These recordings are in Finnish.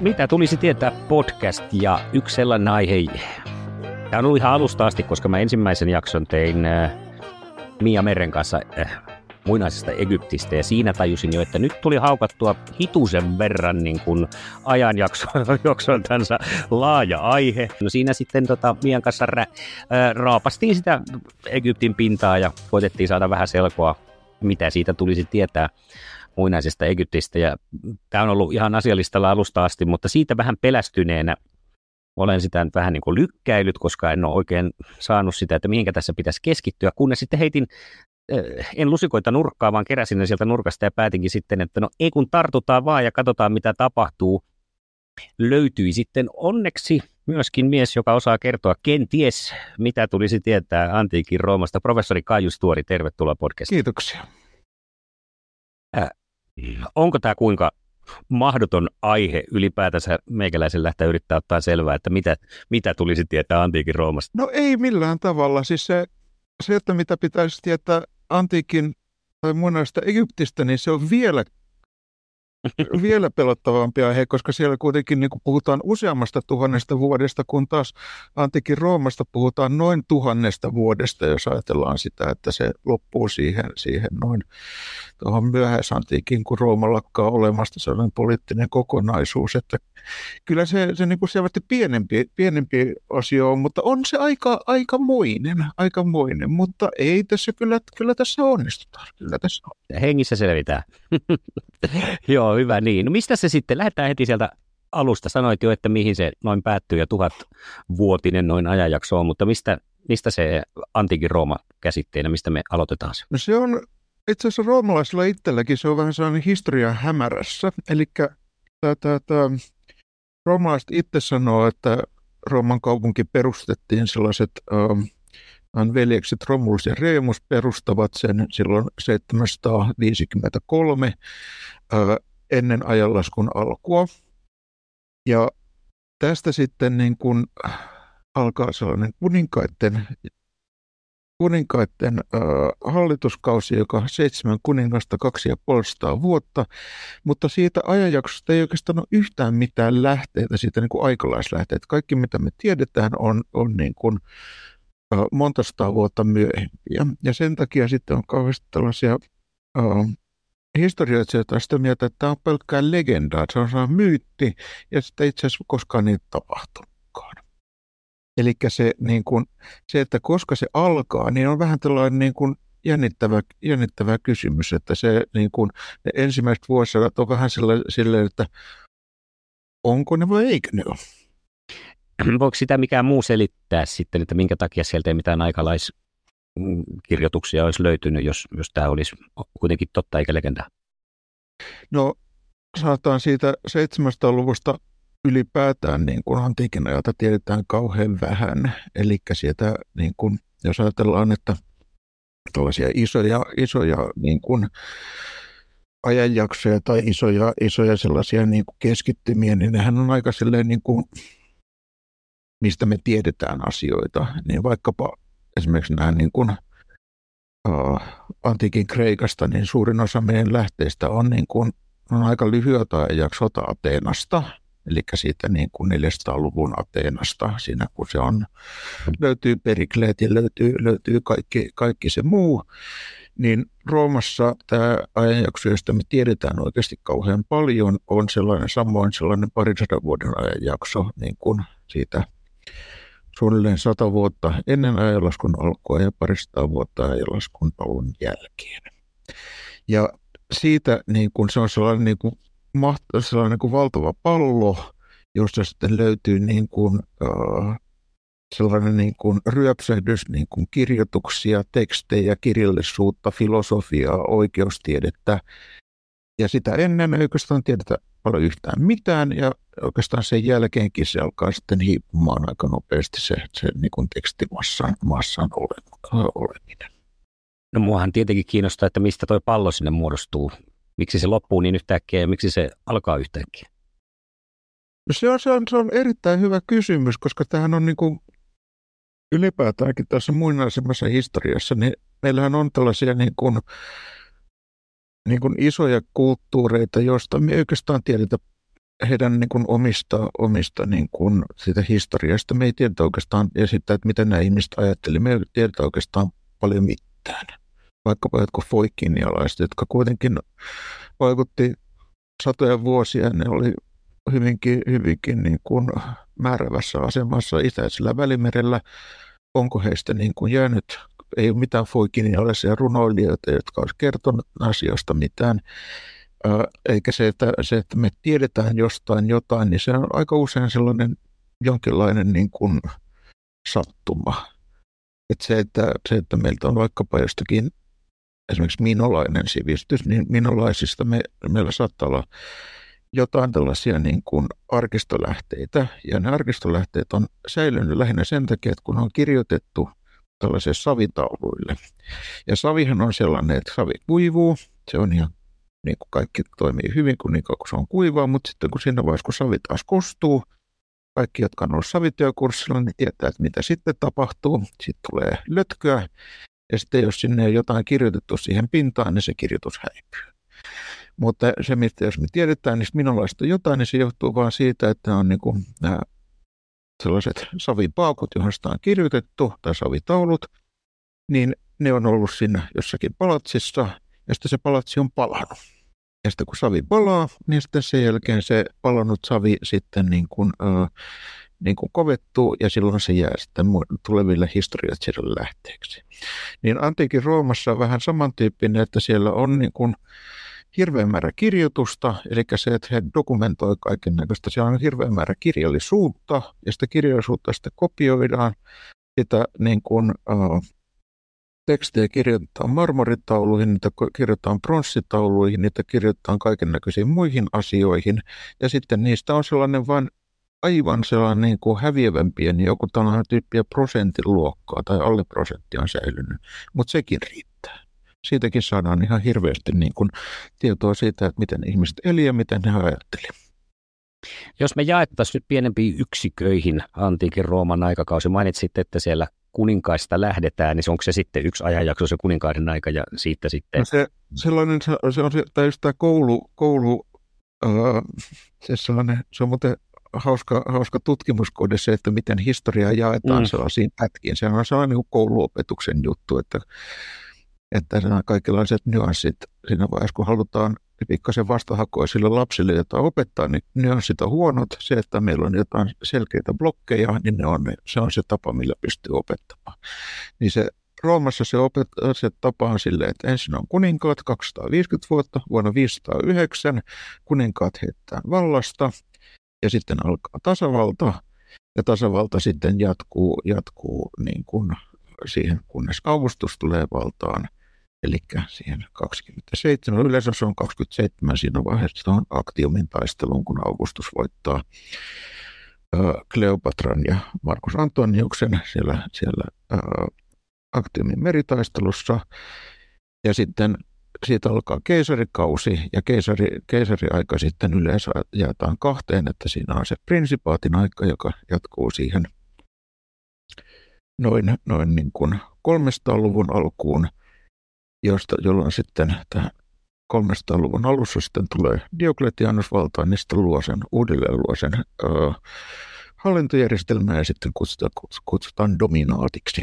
Mitä tulisi tietää podcast ja yksi sellainen aihe. Tämä on ollut ihan alusta asti, koska mä ensimmäisen jakson tein Mia Meren kanssa muinaisesta Egyptistä, ja siinä tajusin jo, että nyt tuli haukattua hitusen verran niin kuin ajanjaksoltansa laaja aihe. No siinä sitten Mian kanssa raapastiin sitä Egyptin pintaa ja koitettiin saada vähän selkoa, mitä siitä tulisi tietää muinaisesta Egyptistä, ja tämä on ollut ihan asialistalla alusta asti, mutta siitä vähän pelästyneenä olen sitä vähän niin kuin lykkäillyt, koska en ole oikein saanut sitä, että mihinkä tässä pitäisi keskittyä, kunnes sitten heitin, en lusikoita nurkkaa, vaan keräsin ne sieltä nurkasta ja päätinkin sitten, että no ei kun tartutaan vaan ja katsotaan mitä tapahtuu. Löytyi sitten onneksi myöskin mies, joka osaa kertoa kenties mitä tulisi tietää antiikin Roomasta. Professori Kaius Tuori, tervetuloa podcastiin. Kiitoksia. Onko tämä kuinka mahdoton aihe ylipäätänsä meikäläisen lähteä yrittää ottaa selvää, että mitä tulisi tietää antiikin Roomasta? No ei millään tavalla. Siis se, että mitä pitäisi tietää antiikin tai muinaisesta Egyptistä, niin se on vielä pelottavampi aihe, koska siellä kuitenkin niin puhutaan useammasta tuhannesta vuodesta, kun taas antiikin Roomasta puhutaan noin 1000 vuodesta, jos ajatellaan sitä, että se loppuu siihen noin tuohon myöhäisantiikin, kun Rooma lakkaa olemasta sellainen poliittinen kokonaisuus, että kyllä se niin selvästi pienempi osio on, mutta on se aikamoinen, mutta ei tässä kyllä tässä onnistutaan, kyllä tässä on. Hengissä selvitään. Joo, hyvä niin. No mistä se sitten? Lähdetään heti sieltä alusta. Sanoit jo, että mihin se noin päättyy ja 1000-vuotinen noin ajanjakso on, mutta mistä se antiikin Rooma käsitteenä, mistä me aloitetaan se? No se on itse asiassa roomalaisilla itselläkin, se on vähän sellainen historian hämärässä. Eli roomalaiset itse sanoo, että Rooman kaupunki perustettiin sellaiset... veljekset Romulus ja Remus perustavat sen silloin 753 ennen ajanlaskun alkua. Ja tästä sitten niin kun alkaa sellainen kuninkaiden hallituskausi, joka 7 kuningasta 250 vuotta, mutta siitä ajanjaksosta ei oikeastaan ole yhtään mitään lähteitä, siitä niin kuin aikalaislähteitä. Kaikki mitä me tiedetään on niin kuin monta sataa vuotta myöhempiä. Ja sen takia sitten on kauheasti tällaisia historioitsijoita sitä mieltä, että tämä on pelkkää legendaa, se on myytti, ja sitä itse asiassa koskaan ei tapahtunutkaan. Eli se, niin kuin, se, että koska se alkaa, niin on vähän tällainen niin kuin jännittävä kysymys, että se, niin kuin, ne ensimmäiset vuosisadat on vähän silleen, että onko ne vai eikö ne ole? Voiko sitä mikään muu selittää sitten, että minkä takia sieltä ei mitään aikalaiskirjoituksia olisi löytynyt, jos tämä olisi kuitenkin totta eikä legendaa? No, saataan siitä 700-luvusta ylipäätään niin kuin antiikin ajalta tiedetään kauhean vähän. Eli sieltä, niin kuin, jos ajatellaan, että tällaisia isoja niin kuin ajanjaksoja tai isoja sellaisia niin kuin keskittymiä, niin nehän on aika silleen, niin kuin, mistä me tiedetään asioita. Niin vaikkapa esimerkiksi nämä niin kuin, antiikin Kreikasta, niin suurin osa meidän lähteistä on, niin kuin, on aika lyhyeltä ajanjaksolta Ateenasta. Eli siitä niin kuin 400-luvun Ateenasta, siinä kun se on, löytyy Perikleet ja löytyy kaikki se muu, niin Roomassa tämä ajanjakso, josta me tiedetään oikeasti kauhean paljon, on samoin sellainen 200 vuoden ajanjakso niin kuin siitä suunnilleen 100 vuotta ennen ajanlaskun alkua ja 200 vuotta ajanlaskun alun jälkeen. Ja siitä niin kuin se on sellainen niin kuin sellainen kuin valtava pallo, josta sitten löytyy niin kuin, sellainen niin kuin ryöpsähdys niin kuin kirjoituksia, tekstejä, kirjallisuutta, filosofiaa, oikeustiedettä. Ja sitä ennen oikeastaan tiedetä paljon yhtään mitään, ja oikeastaan sen jälkeenkin se alkaa sitten hiipumaan aika nopeasti se niin kuin tekstimassan oleminen. No muahan tietenkin kiinnostaa, että mistä toi pallo sinne muodostuu. Miksi se loppuu niin yhtäkkiä ja miksi se alkaa yhtäkkiä? Se on erittäin hyvä kysymys, koska tämähän on niin kuin ylipäätäänkin tässä muinaisemmassa historiassa, niin meillähän on tällaisia niin kuin isoja kulttuureita, joista me oikeastaan tiedetä heidän niin kuin omista niin kuin sitä historiasta. Me ei tiedetä oikeastaan ja sitä, että miten nämä ihmiset ajattelivat. Me ei tiedetä oikeastaan paljon mitään. Vaikkapa jotkut foikinialaiset, jotka kuitenkin vaikutti satoja vuosia, ne oli hyvinkin niin kuin määrävässä asemassa itäisellä Välimerellä. Onko heistä niin kuin jäänyt? Ei ole mitään foikinialaisia runoilijoita, jotka olisi kertonut asiasta mitään. Eikä se, että me tiedetään jostain jotain, niin se on aika usein sellainen jonkinlainen niin kuin sattuma. Että se, että meiltä on vaikkapa jostakin esimerkiksi minolainen sivistys, niin minolaisista meillä saattaa olla jotain tällaisia niin kuin arkistolähteitä. Ja ne arkistolähteet on säilynyt lähinnä sen takia, että kun on kirjoitettu tällaisille savitauluille. Ja savihan on sellainen, että savi kuivuu. Se on ihan, niin kuin kaikki toimii hyvin, kun niin kauan se on kuivaa, mutta sitten kun siinä vaiheessa, kun savi taas kostuu, kaikki, jotka on ollut savityökurssilla, niin tietää, että mitä sitten tapahtuu. Sitten tulee lötköä. Ja sitten jos sinne on jotain kirjoitettu siihen pintaan, niin se kirjoitus häipyy. Mutta se, mistä jos me tiedetään, niin minolaista jotain, niin se johtuu vaan siitä, että on niin kuin nämä sellaiset savipaukut, johon sitä on kirjoitettu, tai savitaulut, niin ne on ollut siinä jossakin palatsissa, ja sitten se palatsi on palannut. Ja sitten kun savi palaa, niin sitten sen jälkeen se palannut savi sitten niin kuin kovettuu, ja silloin se jää sitten tuleville historioitsijoille lähteeksi. Niin antiikin Roomassa on vähän samantyyppinen, että siellä on niin kuin hirveän määrä kirjoitusta, eli se, että he dokumentoivat kaiken näköistä. Siellä on hirveän määrä kirjallisuutta, ja sitä kirjallisuutta sitten kopioidaan. Sitä niin kuin, tekstejä kirjoitetaan marmoritauluihin, niitä kirjoitetaan pronssitauluihin, niitä kirjoitetaan kaiken näköisiin muihin asioihin. Ja sitten niistä on sellainen vain aivan sellainen niin kuin häviävän pieni, joku tällainen tyyppiä prosenttiluokkaa tai alle prosentti on säilynyt, mutta sekin riittää. Siitäkin saadaan ihan hirveästi niin kuin tietoa siitä, että miten ihmiset eli ja miten he ajattelivat. Jos me jaettaisiin nyt pienempiin yksiköihin antiikin Rooman aikakausi, mainitsit, että siellä kuninkaista lähdetään, niin onko se sitten yksi ajanjakso, se kuninkaiden aika ja siitä sitten? No se on koulu, se on muuten hauska tutkimuskode se, että miten historiaa jaetaan sellaisiin pätkiin. Sehän on sellainen kouluopetuksen juttu, että että nämä kaikenlaiset nyanssit siinä vaiheessa, kun halutaan pikkasen vastahakoisille lapsille jotain opettaa, niin nyanssit on huonot. Se, että meillä on jotain selkeitä blokkeja, niin se on se tapa, millä pystyy opettamaan. Niin se Roomassa se tapa on silleen, että ensin on kuninkaat 250 vuotta, vuonna 509 kuninkaat heittää vallasta ja sitten alkaa tasavalta. Ja tasavalta sitten jatkuu niin kuin siihen, kunnes Augustus tulee valtaan, eli siihen 27. Yleensä se on 27 siinä vaiheessa on Aktiumin taistelun, kun Augustus voittaa Kleopatran ja Marcus Antoniuksen siellä Aktiumin meritaistelussa. Ja sitten siitä alkaa keisarikausi, ja keisariaika sitten yleensä jaetaan kahteen, että siinä on se prinsipaatin aika, joka jatkuu siihen noin niin kuin 300-luvun alkuun, jolloin sitten tämä 300-luvun alussa sitten tulee Diocletianus valtaan, niin sitten uudelleen luo sen hallintojärjestelmää, ja sitten kutsutaan dominaatiksi.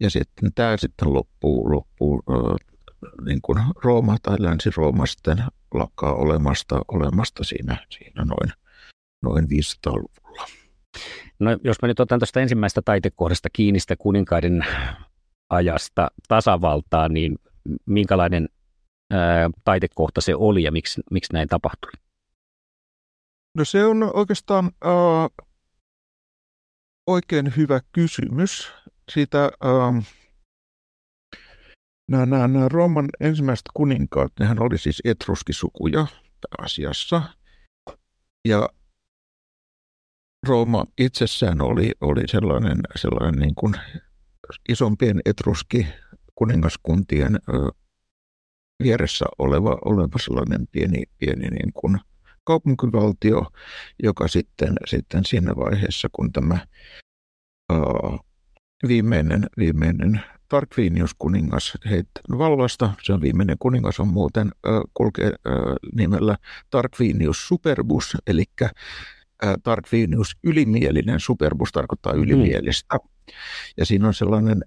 Ja sitten tämä sitten loppuu niin kuin Rooma tai Länsi-Rooma sitten lakkaa olemasta siinä noin 500-luvulla. No, jos mä nyt otan tuosta ensimmäistä taitekohdasta kiinni sitä kuninkaiden ajasta tasavaltaan, niin minkälainen taitekohta se oli ja miksi näin tapahtui? No, se on oikeastaan oikein hyvä kysymys. Siitä nämä Rooman ensimmäiset kuninkaat, nehän oli siis etruskisukuja pääasiassa, ja Rooma itsessään oli sellainen niin kuin isompien etruski kuningaskuntien vieressä oleva sellainen pieni niin kuin kaupunkivaltio, joka sitten siinä vaiheessa, kun tämä viimeinen Tarquinius kuningas heittänyt vallasta, se viimeinen kuningas on muuten kulkee nimellä Tarquinius Superbus, eli Tarquinius ylimielinen, Superbus tarkoittaa ylimielistä. Ja siinä on sellainen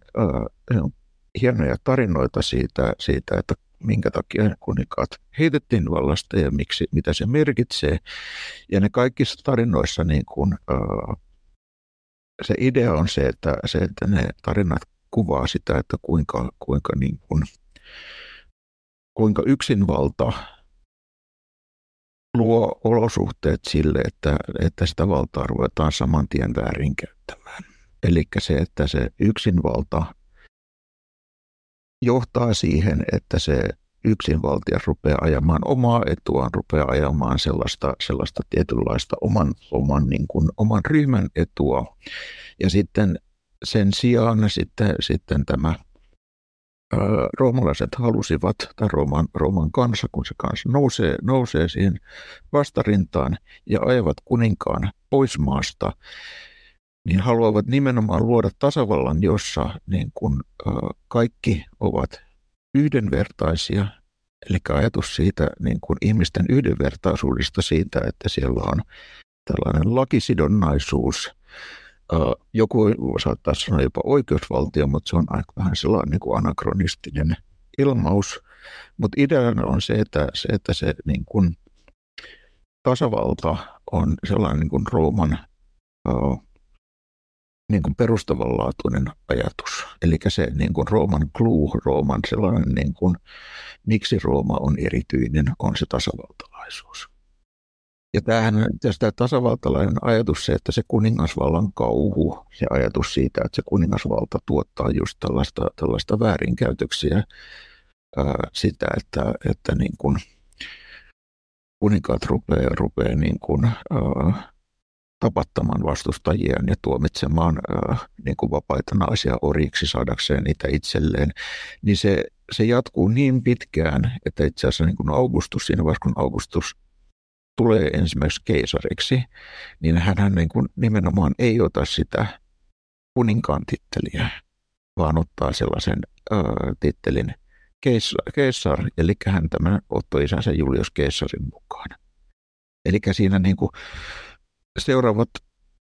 hienoja tarinoita siitä, että minkä takia kuninkaat heitettiin vallasta ja mitä se merkitsee. Ja ne kaikissa tarinoissa niin kuin, se idea on se, että ne tarinat kuvaa sitä, että kuinka yksinvalta luo olosuhteet sille, että sitä valtaa ruvetaan saman tien väärinkäyttämään. Eli se, että se yksinvalta johtaa siihen, että se yksinvaltias rupeaa ajamaan omaa etuaan, rupeaa ajamaan sellaista tietynlaista oman ryhmän etua. Ja sitten sen sijaan sitten tämä roomalaiset halusivat, tai Rooman kansa, kun se kansa nousee siihen vastarintaan ja ajavat kuninkaan pois maasta, niin haluavat nimenomaan luoda tasavallan, jossa niin kun, kaikki ovat yhdenvertaisia. Eli ajatus siitä niin kun ihmisten yhdenvertaisuudesta siitä, että siellä on tällainen lakisidonnaisuus. Joku saattaa sanoa jopa oikeusvaltio, mutta se on aika vähän sellainen niin kuin anakronistinen ilmaus. Mutta ideana on se, että se niin kuin tasavalta on sellainen niin kuin Rooman niin kuin perustavanlaatuinen ajatus. Eli se niin kuin Rooman clue, Rooman sellainen, niin kuin, miksi Rooma on erityinen, on se tasavaltalaisuus. Ja tämä tasavaltalainen ajatus, se, että se kuningasvallan kauhu, se ajatus siitä, että se kuningasvalta tuottaa just tällaista väärinkäytöksiä, sitä, että niin kun kuninkaat rupeaa niin kun, tapattamaan vastustajiaan ja tuomitsemaan niin kun vapaita naisia orjiksi saadakseen niitä itselleen, niin se jatkuu niin pitkään, että itse asiassa niin kun Augustus, siinä vaiheessa kun Augustus tulee ensimmäiseksi keisariksi, niin hänhän niin kuin nimenomaan ei ota sitä kuninkaan titteliä, vaan ottaa sellaisen tittelin keisar, eli hän tämän ottoi isänsä Julius Caesarin mukaan. Eli siinä niin kuin seuraavat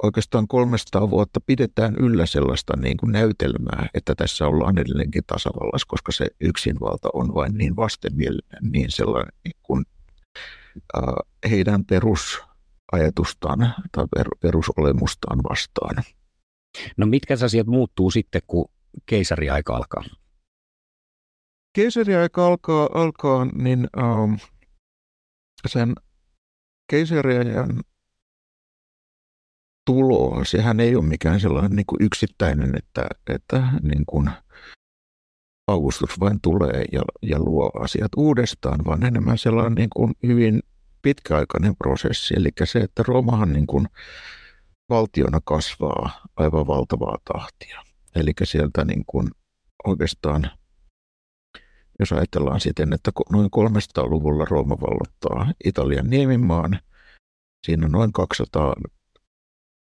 oikeastaan 300 vuotta pidetään yllä sellaista niin kuin näytelmää, että tässä ollaan edelleenkin tasavallassa, koska se yksinvalta on vain niin vastenmielinen, niin sellainen niin kuin heidän perusajatustaan tai perusolemustaan vastaan. No mitkä asiat muuttuu sitten, kun keisariaika alkaa? Keisariaika alkaa niin sen keisariajan tuloa, sehän ei ole mikään sellainen niin kuin yksittäinen, että niin kuin Augustus vain tulee ja luo asiat uudestaan, vaan enemmän sellainen niin kuin hyvin pitkäaikainen prosessi. Eli se, että Roomahan niin kuin valtiona kasvaa aivan valtavaa tahtia. Eli sieltä niin kuin oikeastaan, jos ajatellaan siten, että noin 300-luvulla Rooma vallottaa Italian niemimaan, siinä noin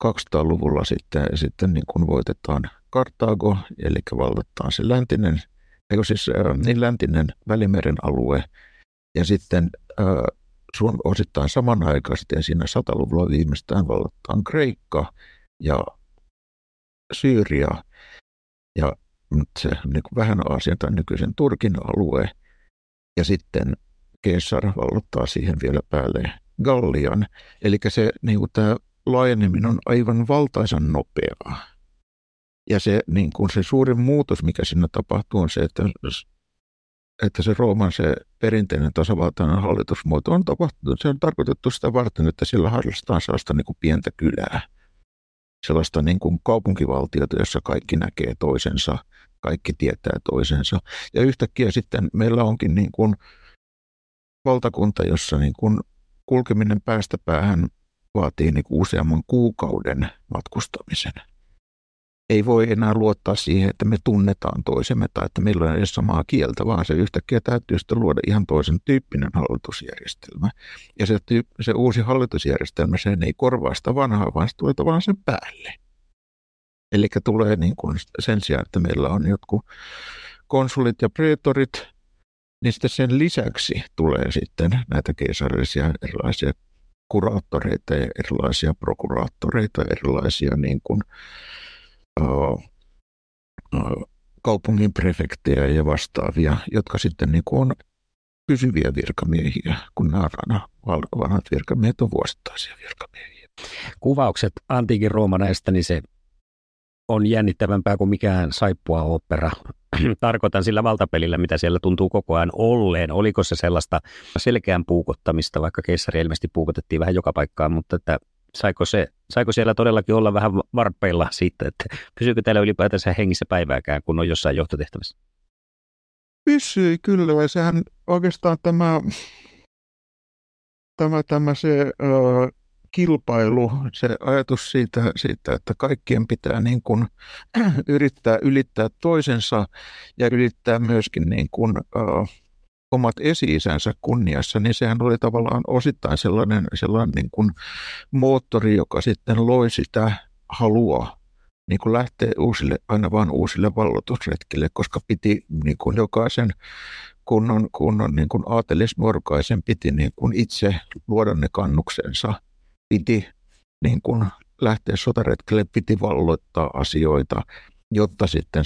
200-luvulla sitten niin kuin voitetaan Karthago, eli vallotetaan se läntinen Välimeren alue, ja sitten osittain samanaikaisesti ja siinä 100-luvulla viimeistään vallotetaan Kreikka ja Syyria ja se niin kuin vähän Aasian tai nykyisen Turkin alue, ja sitten Caesar vallottaa siihen vielä päälle Gallian, eli se niin kuin tämä laajeneminen on aivan valtaisan nopeaa. Ja se, niin kuin se suurin muutos, mikä siinä tapahtuu, on se, että se Rooman se perinteinen tasavaltainen hallitusmuoto on tapahtunut. Se on tarkoitettu sitä varten, että sillä harrastetaan sellaista niin kuin pientä kylää, sellaista niin kuin kaupunkivaltiota, jossa kaikki näkee toisensa, kaikki tietää toisensa. Ja yhtäkkiä sitten meillä onkin niin kuin valtakunta, jossa niin kuin kulkeminen päästä päähän vaatii niin kuin useamman kuukauden matkustamisen. Ei voi enää luottaa siihen, että me tunnetaan toisemme tai että meillä on edes samaa kieltä, vaan se yhtäkkiä täytyy sitten luoda ihan toisen tyyppinen hallitusjärjestelmä. Ja se uusi hallitusjärjestelmä, sen ei korvaa sitä vanhaa, vaan se tulee vaan sen päälle. Eli tulee niin kuin sen sijaan, että meillä on jotkut konsulit ja preetorit, niin sitten sen lisäksi tulee sitten näitä keisarillisia erilaisia kuraattoreita ja erilaisia prokuraattoreita, erilaisia niin kuin kaupungin prefektejä ja vastaavia, jotka sitten niin kuin on pysyviä virkamiehiä, kun nämä vanhat virkamiehet on vuosittaisia virkamiehiä. Kuvaukset antiikin Rooman ajasta, niin se on jännittävämpää kuin mikään saippua-ooppera. Tarkoitan sillä valtapelillä, mitä siellä tuntuu koko ajan olleen. Oliko se sellaista selkeän puukottamista, vaikka keisari ilmeisesti puukotettiin vähän joka paikkaan, mutta että saiko siellä todellakin olla vähän varpeilla siitä, että pysyykö täällä ylipäätänsä hengissä päivääkään, kun on jossain johtotehtävässä? Pysyi kyllä, ja sehän oikeastaan tämä kilpailu, se ajatus siitä, että kaikkien pitää niin kuin yrittää ylittää toisensa ja ylittää myöskin niin kuin omat esi-isänsä kunniassa, niin sehän oli tavallaan osittain sellainen niin kuin moottori, joka sitten loi sitä halua niin kuin lähteä aina vaan uusille valloitusretkille, koska piti niin kuin jokaisen kunnon niin kuin aatelisnuorukaisen piti niin kuin itse luoda ne kannuksensa, piti niin kuin lähteä sotaretkelle, piti valloittaa asioita, jotta sitten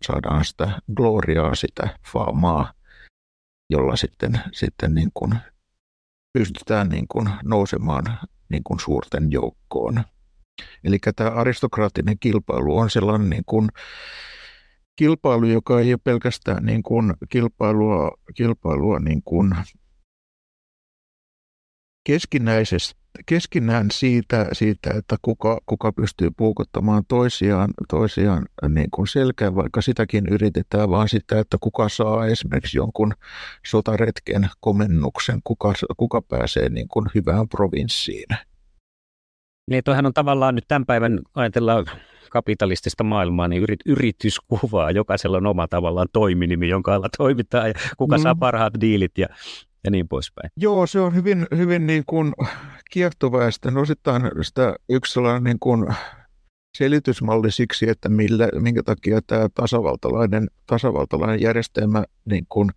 saadaan sitä gloriaa, sitä faamaa, jolla sitten niin kuin pystytään niin kuin nousemaan niin kuin suurten joukkoon. Eli tämä aristokraattinen kilpailu on sellainen niin kuin kilpailu, joka ei ole pelkästään niin kuin kilpailua niin kuin keskinään siitä, että kuka pystyy puukottamaan toisiaan niin kuin selkään, vaikka sitäkin yritetään, vaan sitä, että kuka saa esimerkiksi jonkun sotaretken komennuksen, kuka pääsee niin kuin hyvään provinssiin. Niin, toihan on tavallaan nyt tämän päivän, ajatellaan kapitalistista maailmaa, niin yrityskuvaa. Jokaisella on oma tavallaan toiminimi, jonka alla toimitaan ja kuka saa parhaat diilit ja niin poispäin. Joo, se on hyvin, hyvin niin kuin kiehtova, ja sitten osittain sitä yksi sellainen niin kuin selitysmalli siksi, että minkä takia tämä tasavaltalainen järjestelmä niin kuin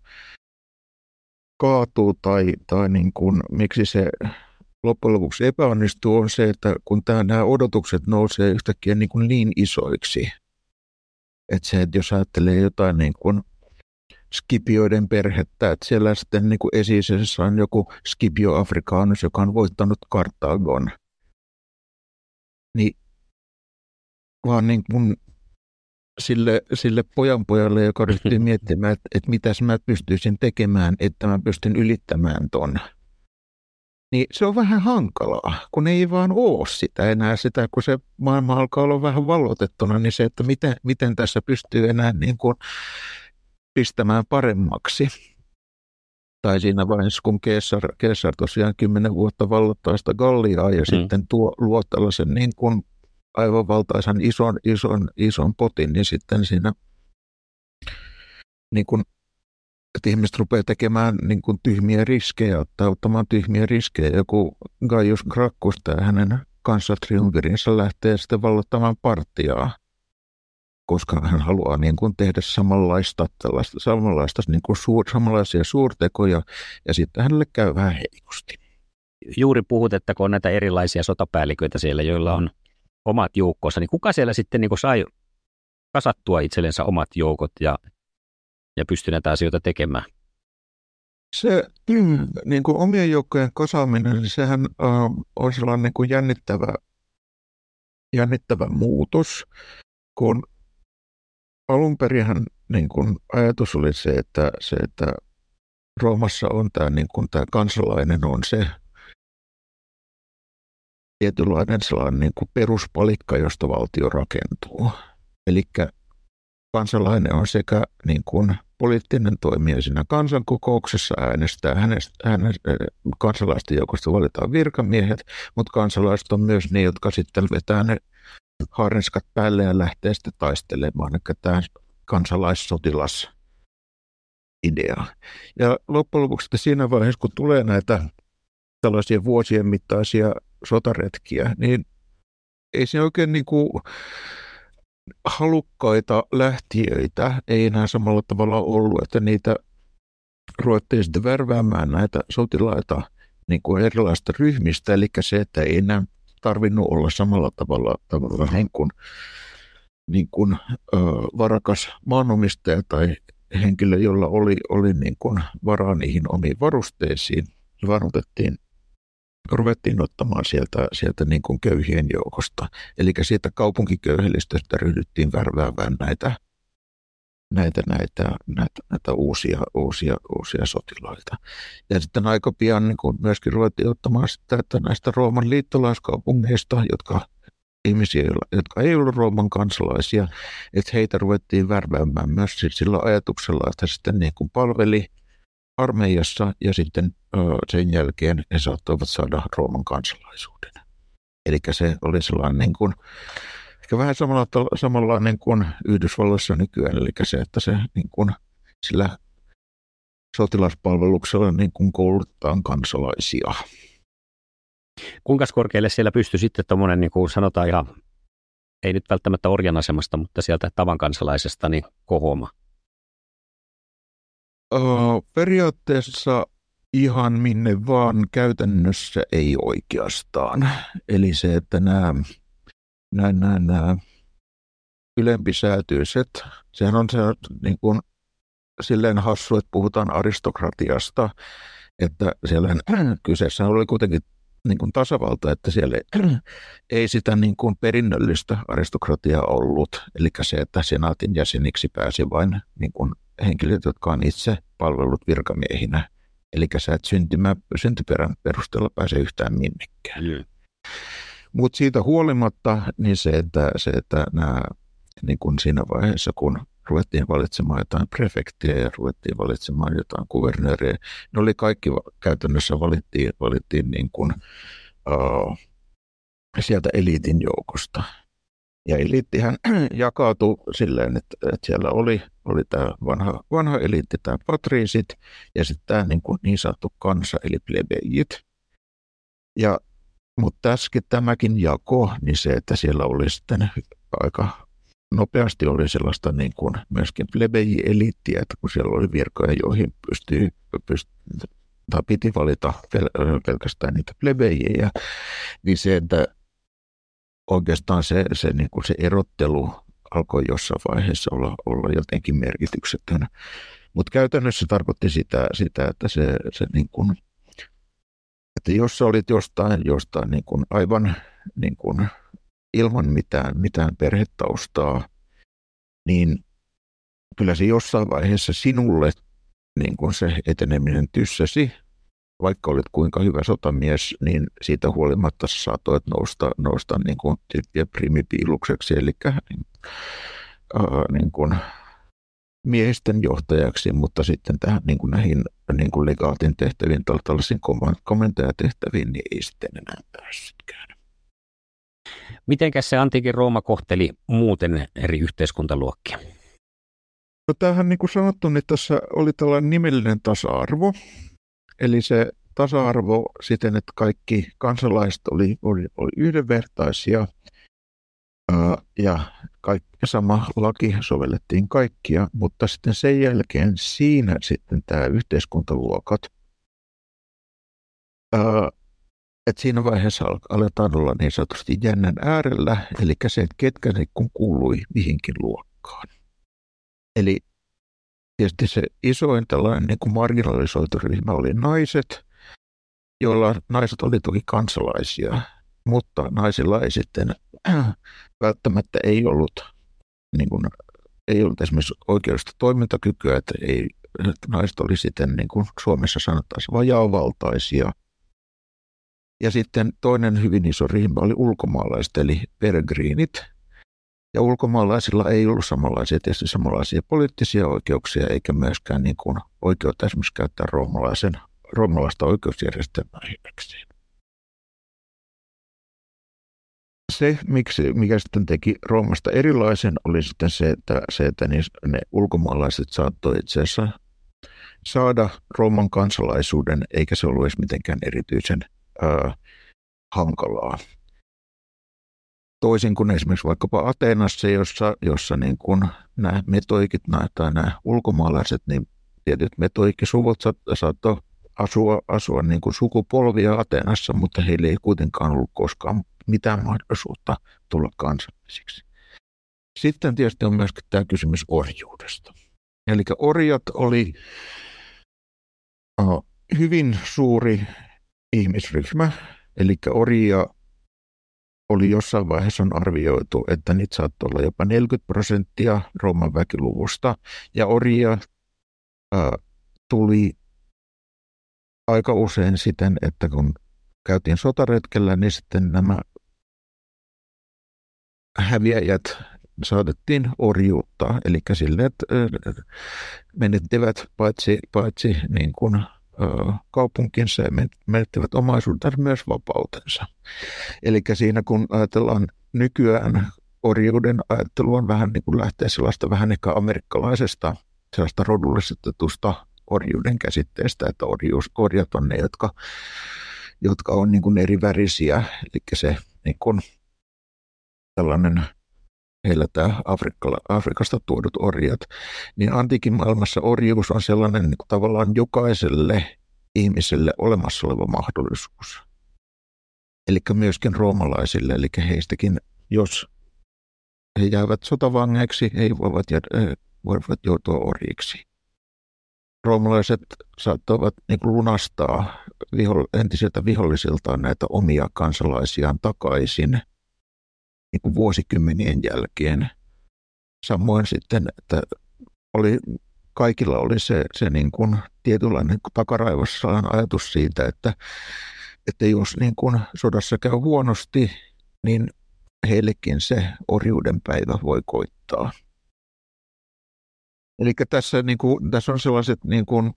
kaatuu tai niin kuin, miksi se loppujen lopuksi epäonnistuu, on se, että kun nämä odotukset nousee yhtäkkiä niin isoiksi, että se, että jos ajattelee jotain niin kuin Scipioiden perhettä, että siellä sitten niin kuin esi-isässä on joku Scipio Africanus, joka on voittanut Karthagon, niin vaan niin kuin sille pojanpojalle, joka ryhtyi miettimään, että mitäs mä pystyisin tekemään, että mä pystyn ylittämään ton. Niin se on vähän hankalaa, kun ei vaan ole sitä enää sitä, kun se maailma alkaa olla vähän valloitettuna, niin se, että miten tässä pystyy enää niin kuin pistämään paremmaksi. Tai siinä vaiheessa, kun Caesar tosiaan 10 vuotta vallottaa sitä Galliaa ja sitten luo tällaisen niin kuin aivan valtaisan ison potin, niin sitten siinä niin kun, että ihmiset rupeaa tekemään niin kun tyhmiä riskejä, ottamaan tyhmiä riskejä. Joku Gaius Gracchus ja hänen kanssatriumvirinsa lähtee sitten vallottamaan Partiaa, koska hän haluaa niin kun tehdä samanlaisia suurtekoja, ja sitten hänelle käy vähän heikosti. Juuri puhut, että kun on näitä erilaisia sotapäälliköitä siellä, joilla on omat joukkonsa, niin kuka siellä sitten niin sai kasattua itsellensä omat joukot ja pystyi näitä asioita tekemään? Se niin kuin omien joukkojen kasaaminen, niin sehän on sellainen niin kuin jännittävä muutos, kun alunperinhän niin kuin ajatus oli se, että Roomassa on tämä, niin kuin tämä kansalainen on se tietynlainen sellainen niin kuin peruspalikka, josta valtio rakentuu. Eli kansalainen on sekä niin kuin poliittinen toimija siinä kansankokouksessa, äänestää kansalaisten joukosta valitaan virkamiehet, mutta kansalaiset on myös ne, jotka sitten vetää ne harniskat päälle ja lähtee sitten taistelemaan. Eli tämä kansalaissotilasidea. Ja loppujen lopuksi siinä vaiheessa, kun tulee näitä tällaisia vuosien mittaisia sotaretkiä, niin ei se oikein niin kuin halukkaita lähtiöitä ei enää samalla tavalla ollut, että niitä ruvettiin sitten värväämään näitä sotilaita niin kuin erilaisista ryhmistä, eli se, että ei enää tarvinnut olla samalla tavalla niin kuin varakas maanomistaja tai henkilö, jolla oli niin kuin varaa niihin omiin varusteisiin, ruvettiin ottamaan sieltä niin kuin köyhien joukosta. Eli siitä kaupunkiköyhillistöstä ryhdyttiin värväämään näitä uusia sotilaita. Ja sitten aika pian niin kuin myöskin ruvettiin ottamaan sitä, että näistä Rooman liittolaiskaupungeista, ihmisiä, jotka ei ollut Rooman kansalaisia, että heitä ruvettiin värväämään myös sillä ajatuksella, että sitten niin kuin palveli armeijassa ja sitten sen jälkeen he saattoivat saada Rooman kansalaisuuden. Eli se oli sellainen niin kuin, ehkä vähän samanlainen kuin Yhdysvalloissa nykyään, eli se, että se niin kuin, sillä sotilaspalveluksella niin kuin koulutetaan kansalaisia. Kuinka korkealle siellä pystyi sitten tuommoinen, niin kuin sanotaan ihan, ei nyt välttämättä orjan asemasta, mutta sieltä tavan kansalaisesta, niin kohoama? Periaatteessa ihan minne vaan, käytännössä ei oikeastaan. Eli se, että nämä ylempisäätyiset, sehän on se niin kuin silleen hassu, että puhutaan aristokratiasta, että siellä kyseessä oli kuitenkin niin kuin tasavalta, että siellä ei sitä niin kuin perinnöllistä aristokratiaa ollut. Eli se, että senaatin jäseniksi pääsi vain niin kuin henkilöt, jotka on itse palvellut virkamiehinä. Eli sä et syntyperän perusteella pääse yhtään minnekään. Mm. Mutta siitä huolimatta, niin se, että nämä, niin kun siinä vaiheessa, kun ruvettiin valitsemaan jotain prefektiä ja ruvettiin valitsemaan jotain kuvernööriä, ne oli kaikki käytännössä valittiin niin kun, sieltä eliitin joukosta. Ja eliittihän jakautui silleen, että siellä oli tämä vanha eliitti, tämä patriisit, ja sitten tämä niin sanottu kansa, eli plebejit. Mutta tämäkin jako, niin se, että siellä oli sitten aika nopeasti oli sellaista niin kuin myöskin plebeji-eliittiä, että kun siellä oli virkoja, joihin pystyy tai piti valita pelkästään niitä plebeijejä, niin se, että oikeastaan se, niin kuin se erottelu alkoi jossain vaiheessa olla jotenkin merkityksetön. Mutta käytännössä se tarkoitti sitä että se niin kuin, että jos sä olit jostain niin kuin aivan niin kuin ilman mitään perhetaustaa, niin kyllä se jossain vaiheessa sinulle niin kuin se eteneminen tyssäsi, vaikka olit kuinka hyvä sotamies, niin siitä huolimatta saatoit nousta niin kuin primipiilukseksi, eli niin kuin miehisten johtajaksi, mutta sitten tähän, niin kuin näihin niin kuin legaatin tehtäviin, tällaisiin komentajatehtäviin, niin ei sitten enää päässytkään. Mitenkäs se antiikin Rooma kohteli muuten eri yhteiskuntaluokkia? No tämähän, niin kuin sanottu, niin tässä oli tällainen nimellinen tasa-arvo. Eli se tasa-arvo siten, että kaikki kansalaiset oli yhdenvertaisia ja kaikki, sama laki sovellettiin kaikkia, mutta sitten sen jälkeen siinä sitten tämä yhteiskuntaluokat, että siinä vaiheessa aletaan olla niin sanotusti jännän äärellä, eli se, että ketkä ne kun kuului mihinkin luokkaan. Eli tietysti se isoin tällainen niin kuin marginalisoitu ryhmä oli naiset, joilla naiset oli toki kansalaisia, mutta naisilla ei sitten välttämättä ei ollut esimerkiksi oikeudellista toimintakykyä, että naiset oli sitten niin kuin Suomessa sanotaan vajaavaltaisia. Ja sitten toinen hyvin iso ryhmä oli ulkomaalaiset, eli peregriinit. Ja ulkomaalaisilla ei ollut samanlaisia poliittisia oikeuksia, eikä myöskään niin kuin oikeutta esimerkiksi käyttää roomalaista oikeusjärjestelmää hyväksi. Se, mikä sitten teki Roomasta erilaisen, oli sitten se, että ne ulkomaalaiset saattoi itse asiassa saada Rooman kansalaisuuden, eikä se ollut edes mitenkään erityisen hankalaa. Toisin kuin esimerkiksi vaikkapa Ateenassa, jossa niin kuin nämä metoikit tai nämä ulkomaalaiset, niin tietyt metoikkisuvut saattoi asua niin kuin sukupolvia Ateenassa, mutta heillä ei kuitenkaan ollut koskaan mitään mahdollisuutta tulla kansallisiksi. Sitten tietysti on myöskin tämä kysymys orjuudesta. Eli orjat oli hyvin suuri ihmisryhmä, eli orjia oli jossain vaiheessa on arvioitu, että niitä saattoi olla jopa 40% Rooman väkiluvusta, ja orjia tuli aika usein siten, että kun käytiin sotaretkellä, niin sitten nämä häviäjät saatettiin orjuuttaa, eli sille, että menettivät paitsi niin kuin kaupunkinsa ja menettivät omaisuutensa myös vapautensa. Eli siinä kun ajatellaan nykyään orjuuden ajattelu on vähän niin kuin lähtee sellaista vähän ehkä amerikkalaisesta sellaista rodullistetusta orjuuden käsitteestä, että orjat on ne, jotka on niin kuin eri värisiä, eli se niin kuin tällainen heillä tämä Afrikasta tuodut orjat, niin antiikin maailmassa orjuus on sellainen niin kuin tavallaan jokaiselle ihmiselle olemassa oleva mahdollisuus. Eli myöskin roomalaisille, eli heistäkin, jos he jäävät sotavangeiksi, he voivat joutua orjiksi. Roomalaiset saattoivat niin kuin lunastaa entisiltä vihollisiltaan näitä omia kansalaisiaan takaisin, niin kuin vuosikymmenien jälkeen. Samoin sitten, että kaikilla oli se niin kuin tietynlainen takaraivossa ajatus siitä, että jos niin kuin sodassa käy huonosti, niin heillekin se orjuuden päivä voi koittaa. Eli tässä, niin kuin, tässä on sellaiset, niin kuin,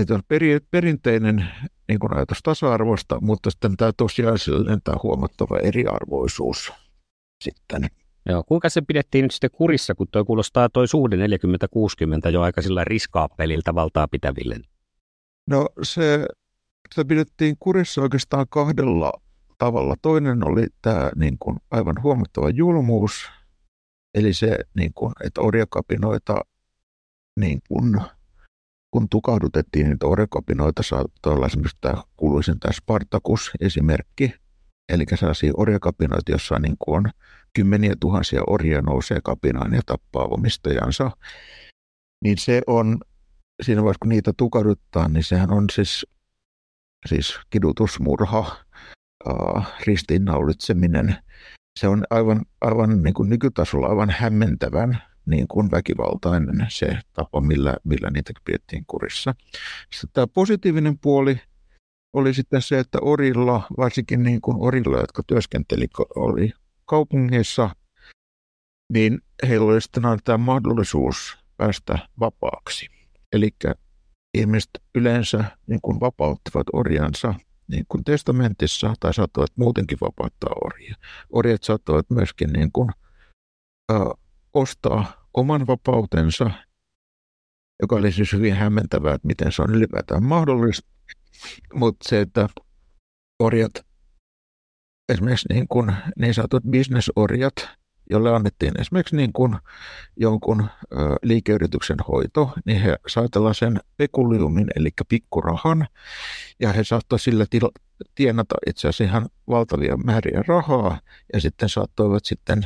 että on perinteinen niin kuin ajatus tasa-arvosta, mutta sitten tämä tosiasiallinen tämä huomattava eriarvoisuus sitten. Joo, kuinka se pidettiin nyt sitten kurissa, kun tuo kuulostaa tuo suhde 40-60 jo aika sillä riskaapelilta valtaa pitäville? No se pidettiin kurissa oikeastaan kahdella tavalla. Toinen oli tämä niin kuin aivan huomattava julmuus, eli se, niin kuin, että orjakapinoita niin kuin kun tukahdutettiin niitä orjakapinoita, saattoi olla esimerkiksi tämä kuuluisin tämä Spartacus-esimerkki, eli sellaisia orjakapinoita, jossa niin on kymmeniä tuhansia orjia nousee kapinaan ja tappaa omistajansa, niin se on, siinä vaiheessa kun niitä tukahduttaa, niin sehän on siis kidutusmurha, ristiinnaulitseminen. Se on aivan niin kuin nykytasolla aivan hämmentävän niin kuin väkivaltainen se tapa, millä niitä pidettiin kurissa. Sitten tämä positiivinen puoli oli sitten se, että orilla, varsinkin niin kuin orilla, jotka työskenteli oli kaupungeissa, niin heillä oli sitten tämä mahdollisuus päästä vapaaksi. Eli ihmiset yleensä niin kuin vapauttivat orjansa, niin kuin testamentissa, tai saattoivat muutenkin vapauttaa orjia. Orjat saattoivat myöskin niin kuin, ostaa oman vapautensa, joka oli siis hyvin hämmentävää, että miten se on ylipäätään mahdollista. Mutta se, että orjat, esimerkiksi niin sanotut bisnesorjat, jolle annettiin esimerkiksi niin kuin jonkun liikeyrityksen hoito, niin he saivat tällaisen pekuliumin, eli pikkurahan, ja he saattoivat sillä tienata itse asiassa ihan valtavia määriä rahaa, ja sitten saattoivat sitten,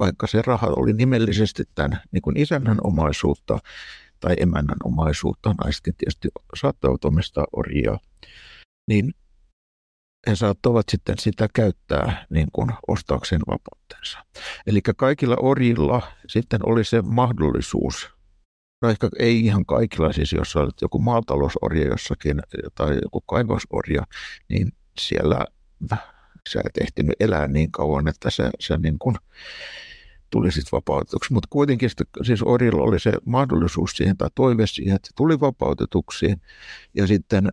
vaikka se raha oli nimellisesti tämän niin kuin isännän omaisuutta tai emännän omaisuutta, naisetkin tietysti saattoivat omistaa orjia, niin he saattoivat sitten sitä käyttää niin kuin ostaakseen vapautensa. Eli kaikilla orjilla sitten oli se mahdollisuus, no ehkä ei ihan kaikilla, siis jos olet joku maatalousorja jossakin tai joku kaivosorja, niin siellä sä et ehtinyt elää niin kauan, että sä niin kuin tulisit vapautetuksi. Mutta kuitenkin siis orjilla oli se mahdollisuus siihen tai toive siihen, että se tuli vapautetuksi ja sitten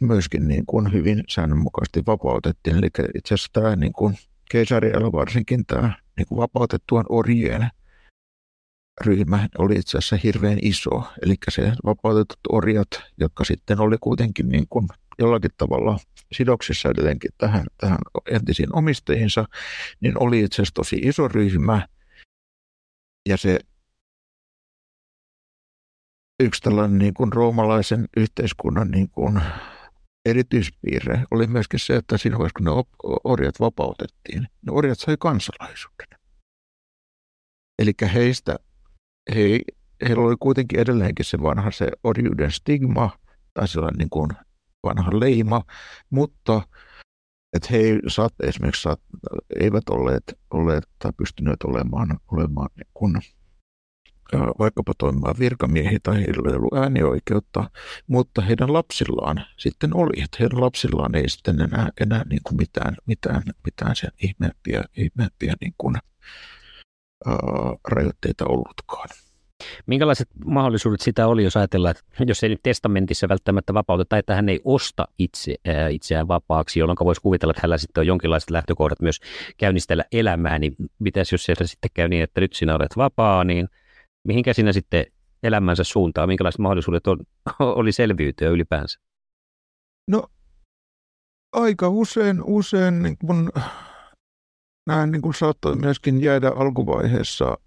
myöskin niin kuin hyvin säännönmukaisesti vapautettiin. Eli itse asiassa tämä niin kuin keisarialla varsinkin tämä niin kuin vapautettuan orjien ryhmä oli itse asiassa hirveän iso. Eli se vapautetut orjat, jotka sitten oli kuitenkin niin kuin jollakin tavalla sidoksissa edelleenkin tähän entisiin omistajiinsa, niin oli itse asiassa tosi iso ryhmä. Ja se yksi tällainen niin kuin roomalaisen yhteiskunnan niin kuin erityispiirre oli myöskin se, että siinä vaiheessa kun ne orjat vapautettiin, ne orjat sai kansalaisuuden. Eli heillä oli kuitenkin edelleenkin se vanha se orjuuden stigma tai sellainen niin kuin vanha leima, mutta että he esimerkiksi eivät olleet tai pystyneet olemaan niin kuin vaikkapa toimimaan virkamiehiä tai heillä ei ollut äänioikeutta, mutta heidän lapsillaan sitten oli, että heidän lapsillaan ei sitten enää niin kuin mitään sen ihmeempiä niin kuin, rajoitteita ollutkaan. Minkälaiset mahdollisuudet sitä oli, jos ajatellaan, että jos ei nyt testamentissa välttämättä vapauteta, että hän ei osta itseään vapaaksi, jolloin voisi kuvitella, että hänellä sitten on jonkinlaiset lähtökohdat myös käynnistellä elämää, niin mitäs jos siellä sitten käy niin, että nyt sinä olet vapaa, niin mihinkä sinä sitten elämänsä suuntaan, minkälaiset mahdollisuudet oli selviytyä ylipäänsä? No aika usein niin kun, nämä niin kun saattoi myöskin jäädä alkuvaiheessa,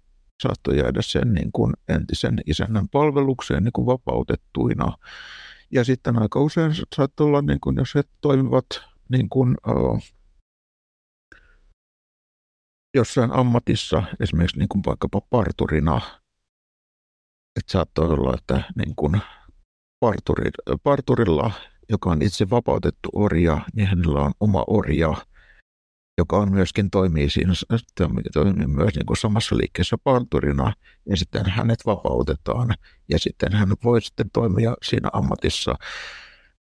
saattoi jäädä sen niin kun entisen isännän palvelukseen niin kun vapautettuina. Ja sitten aika usein saattoi olla, niin kun, jos he toimivat niin kun, jossain ammatissa, esimerkiksi niin kun vaikkapa parturina, että saattoi olla, että niin kuin parturilla, joka on itse vapautettu orja, niin hänellä on oma orja, joka on myöskin toimii myös niin kuin samassa liikkeessä parturina, ja sitten hänet vapautetaan, ja sitten hän voi sitten toimia siinä ammatissa.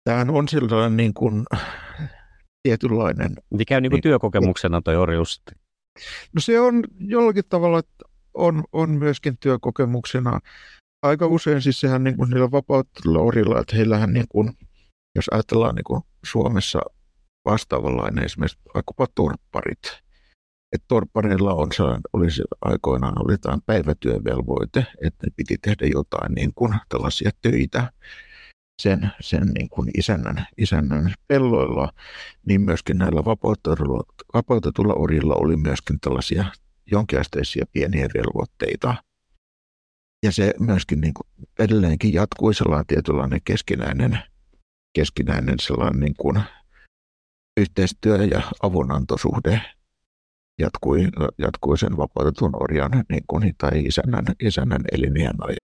Tämähän on sellainen niin kuin tietynlainen... Eli käy niin kuin työkokemuksena toi orjuus. No se on jollakin tavalla... On myöskin työkokemuksena. Aika usein siis sehän niin kuin niillä vapautetuilla orilla, että heillähän niin kuin, jos ajatellaan niin kuin Suomessa vastaavanlainen esimerkiksi vaikkapa torpparit, että torpparilla on sellainen, olisi aikoinaan oli tämä päivätyövelvoite, että ne piti tehdä jotain niin kuin tällaisia töitä sen niin kuin isännän pelloilla, niin myöskin näillä vapautetulla orilla oli myöskin tällaisia jonkinasteisia pieniä velvoitteita. Ja se myöskin niin kuin edelleenkin jatkui sellainen tietynlainen keskinäinen sellainen niin kuin yhteistyö ja avunantosuhde jatkui sen vapautetun orjan niin kuin, tai isännän elinien ajan.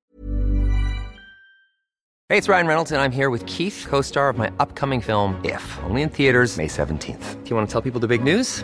Hey, it's Ryan Reynolds, and I'm here with Keith, co-star of my upcoming film, If, only in theaters May 17th. Do you want to tell people the big news?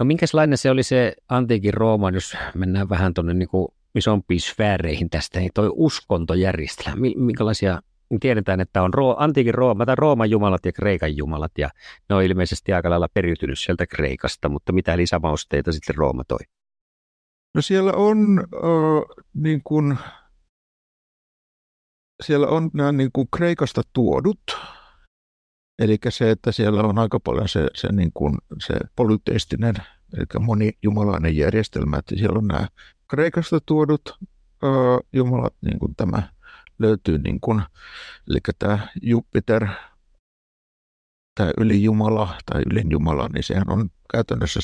No minkälainen se oli se antiikin Rooma, jos mennään vähän tuonne niin kuin isompiin sfääreihin tästä, niin toi uskontojärjestelmä, minkälaisia, tiedetään, että on antiikin Rooma, tai Rooman jumalat ja Kreikan jumalat, ja ne on ilmeisesti aika lailla periytynyt sieltä Kreikasta, mutta mitä lisämausteita sitten Rooma toi? No siellä on nämä niin kuin Kreikasta tuodut. Eli se, että siellä on aika paljon se polyteistinen, eli monijumalainen järjestelmä, että siellä on nämä Kreikasta tuodut jumalat, niin kuin tämä löytyy, niin kuin, eli tämä Jupiter, tämä ylijumala tai ylinjumala, niin sehän on käytännössä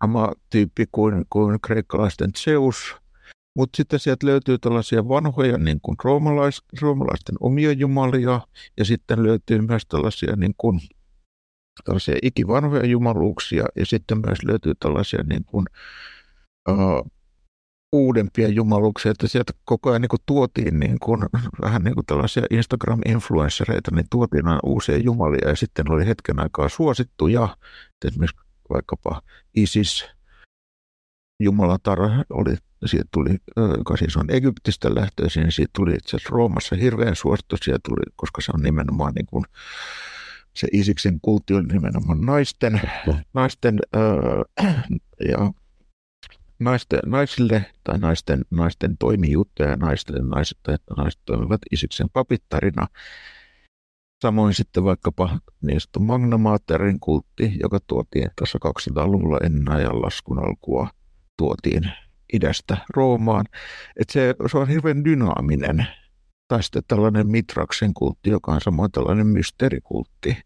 sama tyyppi kuin kreikkalaisten Zeus. Mutta sitten sieltä löytyy tällaisia vanhoja niin kuin roomalaisten omia jumalia, ja sitten löytyy myös tällaisia, niin kuin, tällaisia ikivanhoja jumaluuksia, ja sitten myös löytyy tällaisia niin kuin, uudempia jumaluuksia, että sieltä koko ajan niin kuin, tuotiin niin kuin, vähän niin kuin tällaisia Instagram-influenssereita, niin tuotiin aina uusia jumalia, ja sitten oli hetken aikaa suosittuja, esimerkiksi vaikkapa Isis, jumalatar oli, siitä tuli, joka siis on Egyptistä lähtöisin, niin siitä tuli itse asiassa Roomassa hirveän suosittu, koska se on nimenomaan niin kuin, se Isiksen kultti on nimenomaan naisten toimijuutta ja naiset toimivat Isiksen papittarina. Samoin sitten vaikkapa niin sanottu Magna Materin kultti, joka tuotiin tässä 200-luvulla ennen ajanlaskun alkua. Tuotiin idästä Roomaan. Että se on hirveän dynaaminen. Tai sitten tällainen Mitraksen kultti, joka on samoin tällainen mysteerikultti.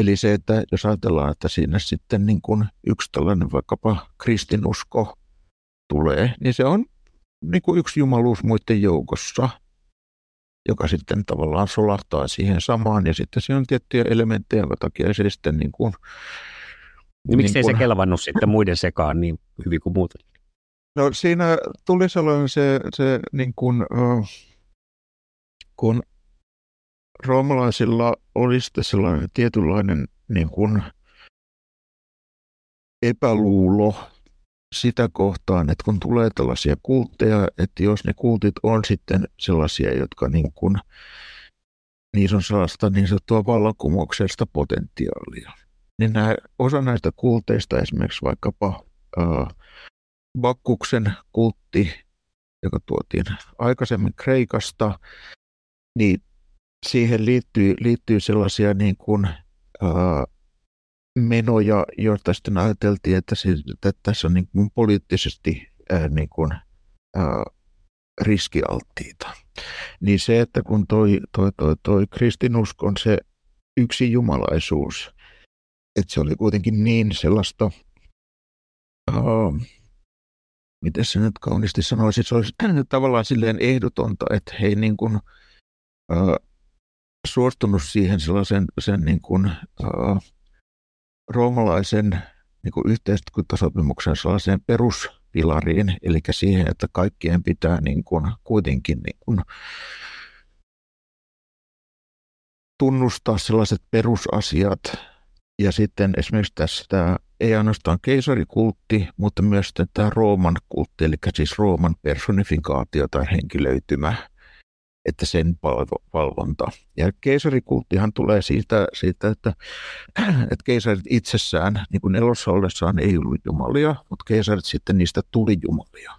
Eli se, että jos ajatellaan, että siinä sitten niin kuin yksi tällainen vaikkapa kristinusko tulee, niin se on niin kuin yksi jumaluus muiden joukossa, joka sitten tavallaan solahtaa siihen samaan. Ja sitten siinä on tiettyjä elementtejä, jonka takia se sitten niin kuin niin miksei se kelvannut sitten muiden sekaan niin hyvin kuin muuten? No siinä tuli sellainen se niin kuin, kun roomalaisilla oli sitten sellainen tietynlainen niin kuin epäluulo sitä kohtaan, että kun tulee tällaisia kultteja, että jos ne kultit on sitten sellaisia, jotka niin kuin, niissä on sellaista niin sanottua vallankumouksellista potentiaalia. Niin osa näistä kulteista, esimerkiksi vaikkapa Bakkuksen kultti, joka tuotiin aikaisemmin Kreikasta, niin siihen liittyy sellaisia niin kuin, menoja, joista sitten ajateltiin, että tässä on niin kuin poliittisesti niin kuin, riskialttiita. Niin se, että kun toi kristinuskon se yksi jumalaisuus, että se oli kuitenkin niin sellaista, miten se nyt kauniisti sanoisi, se olisi tavallaan silleen ehdotonta, että he ei niin kuin, suostunut siihen sellaisen niin kuin, roomalaisen niin kuin yhteiskuntasopimuksen sellaiseen peruspilariin, eli siihen, että kaikkien pitää niin kuin, kuitenkin niin kuin, tunnustaa sellaiset perusasiat. Ja sitten esimerkiksi tässä tämä ei ainoastaan keisarikultti, mutta myös tämä Rooman kultti, eli siis Rooman personifikaatio tai henkilöitymä, että sen valvonta. Ja keisarikulttihan tulee siitä että keisarit itsessään, niin kuin elossa ollessaan ei ollut jumalia, mutta keisarit sitten niistä tuli jumalia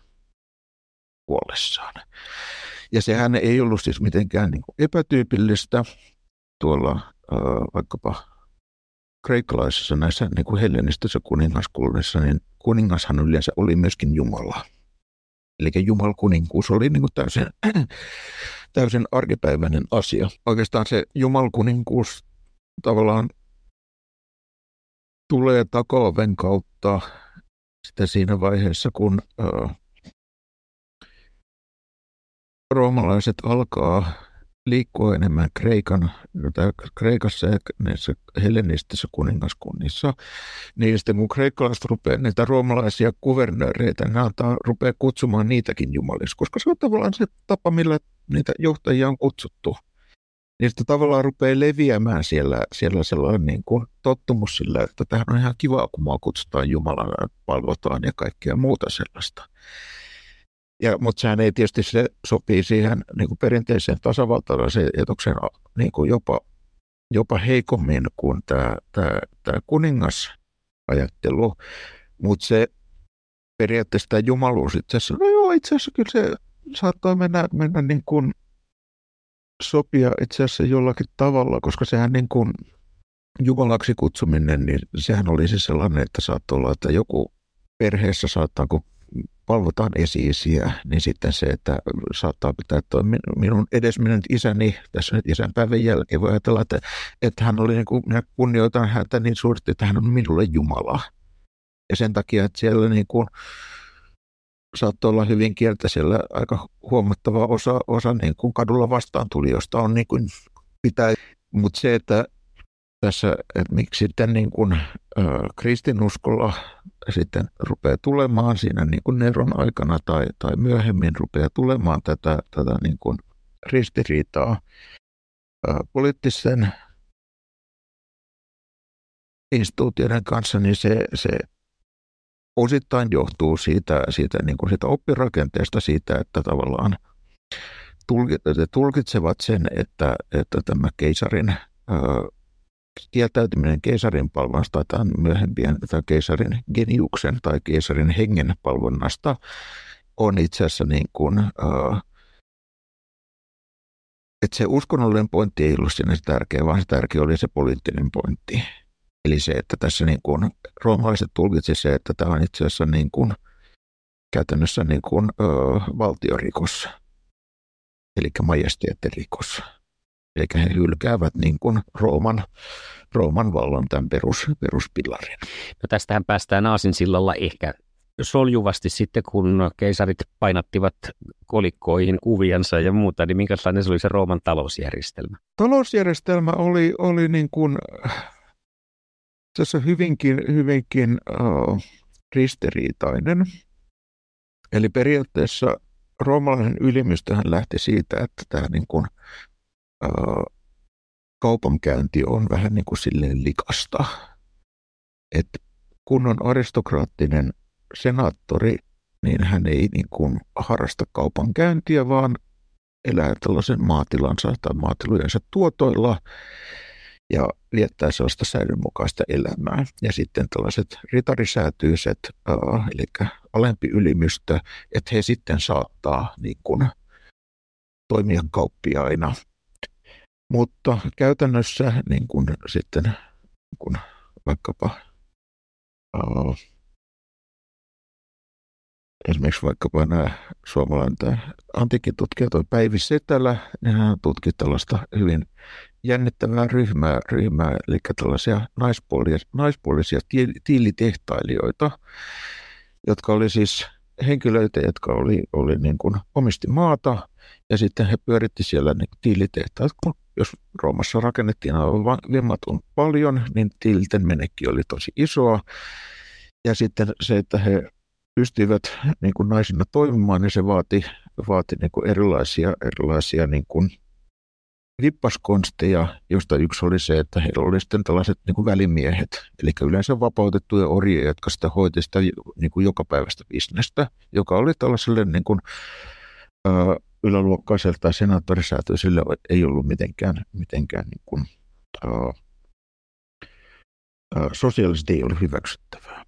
kuollessaan. Ja sehän ei ollut siis mitenkään niin kuin epätyypillistä tuolla vaikkapa kreikkalaisissa näissä niin kuin hellenistisessä kuningaskunnissa, niin kuningashan yleensä oli myöskin Jumala. Eli jumalkuninkuus oli niin kuin täysin arkipäiväinen asia. Oikeastaan se jumalkuninkuus tavallaan tulee takaoven kautta sitä siinä vaiheessa, kun roomalaiset alkaa liikkua enemmän Kreikassa ja näissä hellenistisissä kuningaskunnissa, niin sitten kun kreikkalaiset rupeaa niitä roomalaisia kuvernööreitä, ne rupeaa kutsumaan niitäkin jumaliksi, koska se on tavallaan se tapa, millä niitä johtajia on kutsuttu. Niistä tavallaan rupeaa leviämään siellä sellainen niin kuin tottumus sillä, että tämähän on ihan kivaa, kun mua kutsutaan jumalana, palvotaan ja kaikkea muuta sellaista. Mutta sehän ei tietysti se sopii siihen niin kuin perinteiseen tasavaltalaisen etukseen niin kuin jopa heikommin kuin tämä kuningasajattelu. Mutta se periaatteessa tämä jumaluus itse asiassa, kyllä se saattaa mennä niin kuin sopia itse asiassa jollakin tavalla, koska sehän niin kuin jumalaksi kutsuminen, niin sehän oli se sellainen, että saattoi olla, että joku perheessä saattaa, kun palvotaan esi-isiä, niin sitten se, että saattaa pitää, että minun edesmennyt isäni, tässä nyt isänpäivän jälkeen voi ajatella, että hän oli, niin kuin, minä kunnioitan häntä niin suuresti, että hän on minulle Jumala. Ja sen takia, että siellä niin kuin, saattoi olla hyvin kieltä, siellä aika huomattava osa niin kuin kadulla vastaantulijoista on niin kuin pitää, mutta se, että tässä, että miksi sitten niin kuin, kristinuskolla sitten rupeaa tulemaan siinä niin kuin Neron aikana tai myöhemmin rupeaa tulemaan tätä niin kuin ristiriitaa poliittisten instituutioiden kanssa, niin se osittain johtuu siitä, niin kuin siitä oppirakenteesta siitä, että tavallaan tulkitsevat sen, että tämä keisarin kieltäytyminen keisarin palvonnasta tai myöhempien tai keisarin geniuksen tai keisarin hengen palvonnasta on itse asiassa niin kuin, että se uskonnollinen pointti ei ollut siinä se tärkeä, vaan se tärkeä oli se poliittinen pointti. Eli se, että tässä niin kuin roomalaiset tulkitsivat se, että tämä on itse asiassa niin kuin, käytännössä niin kuin, valtiorikos, eli majesteettirikos. Eli he hylkäävät niin kuin Rooman vallan tämän peruspilarin. No tästähän päästään aasinsillalla ehkä soljuvasti sitten, kun keisarit painattivat kolikkoihin kuviansa ja muuta, niin minkälainen se oli se Rooman talousjärjestelmä? Talousjärjestelmä oli niin kuin tässä hyvinkin ristiriitainen. Eli periaatteessa roomalainen ylimystöhän lähti siitä, että tämä niin kuin kaupankäynti on vähän niin kuin silleen likasta, että kun on aristokraattinen senaattori, niin hän ei niin kuin harrasta kaupankäyntiä, vaan elää tällaisen maatilansa tai maatilujensa tuotoilla ja viettää sellaista säädönmukaista elämää. Ja sitten tällaiset ritarisäätyiset, eli alempi ylimystö, että he sitten saattaa niin kuin toimia kauppiaina. Mutta käytännössä niin kun sitten kun vaikkapa esimerkiksi vaikkapa nämä suomalainen antiikin tutkija toi Päivi Setälä, niin hän tutki tällaista hyvin jännittävää ryhmää, eli tällaisia naispuolisia tiilitehtailijoita, jotka oli siis henkilöitä, jotka oli niin kuin omisti maata, ja sitten he pyöritti siellä niin tiilitehtaat. Jos Roomassa rakennettiin aivan vimmatun paljon, niin tiilten menekki oli tosi isoa. Ja sitten se, että he pystyivät niin kuin naisina toimimaan, niin se vaati niin kuin erilaisia niin kuin vippaskonsteja, joista yksi oli se, että heillä oli sitten tällaiset niin kuin välimiehet, eli yleensä vapautettuja orjia, jotka sitä hoiti sitä niin kuin jokapäiväistä bisnestä, joka oli tällaiselle niin kuin, yläluokkaiselle tai senaattorisäätöiselle ei ollut mitenkään niin kuin, sosiaalisesti ei ollut hyväksyttävää.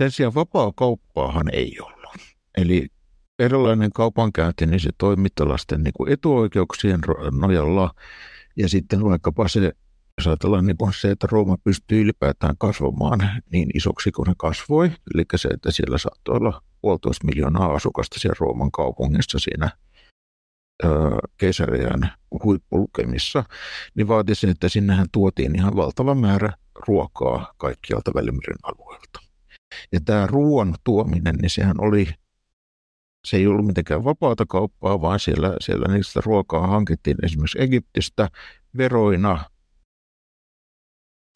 Sen sijaan vapaa kauppaahan ei ollut. Eli erilainen kaupankäynti, niin se toimi tällaisten niin kuin etuoikeuksien nojalla. Ja sitten vaikkapa se, jos ajatellaan niin kuin se, että Rooma pystyy ylipäätään kasvamaan niin isoksi kuin se kasvoi. Eli se, että siellä saattoi olla 1,5 miljoonaa asukasta siellä Rooman kaupungissa siinä keisarian huippulukemissa, niin vaati sen, että sinnehän tuotiin ihan valtava määrä ruokaa kaikkialta Välimeren alueelta. Ja tämä ruoan tuominen, niin sehän oli, se ei ollut mitenkään vapaata kauppaa, vaan siellä niistä ruokaa hankittiin esimerkiksi Egyptistä veroina,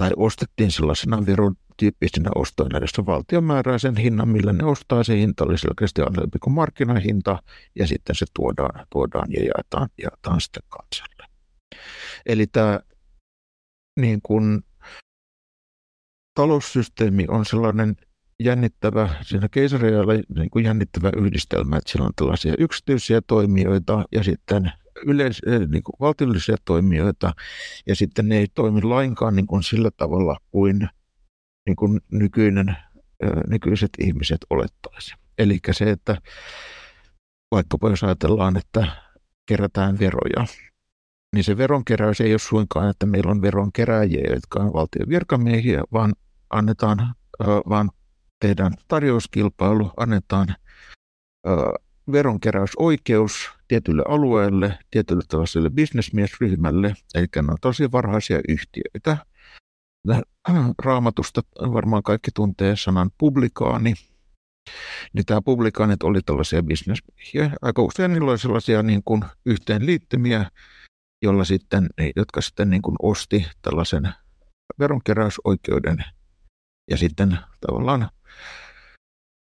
tai ostettiin sellaisena veron tyyppisinä ostoina, jossa valtio määrää sen hinnan, millä ne ostaa. Se hinta oli selkeästi alempi kuin markkinahinta, ja sitten se tuodaan ja jaetaan sitten kansalle. Eli tämä niin kuin taloussysteemi on sellainen jännittävä, siinä keisariajalla niin kuin jännittävä yhdistelmä, että siellä on tällaisia yksityisiä toimijoita ja sitten niin kuin valtiollisia toimijoita, ja sitten ne ei toimi lainkaan niin kuin sillä tavalla kuin, nykyiset ihmiset olettaisivat. Eli se, että vaikkapa jos ajatellaan, että kerätään veroja, niin se veronkeräys ei ole suinkaan, että meillä on veronkeräjiä, jotka on valtion virkamiehiä, vaan tehdään tarjouskilpailu, annetaan veronkeräysoikeus tietylle alueelle, tietylle tällaiselle bisnesmiesryhmälle, eli ne on tosi varhaisia yhtiöitä. Raamatusta varmaan kaikki tuntee sanan publikaani. Niin tämä publikaanit oli tällaisia bisnesmiehiä. Aika usein niillä oli sellaisia niin kuin yhteenliittymiä, jotka sitten niin kuin osti tällaisen veronkeräysoikeuden ja sitten tavallaan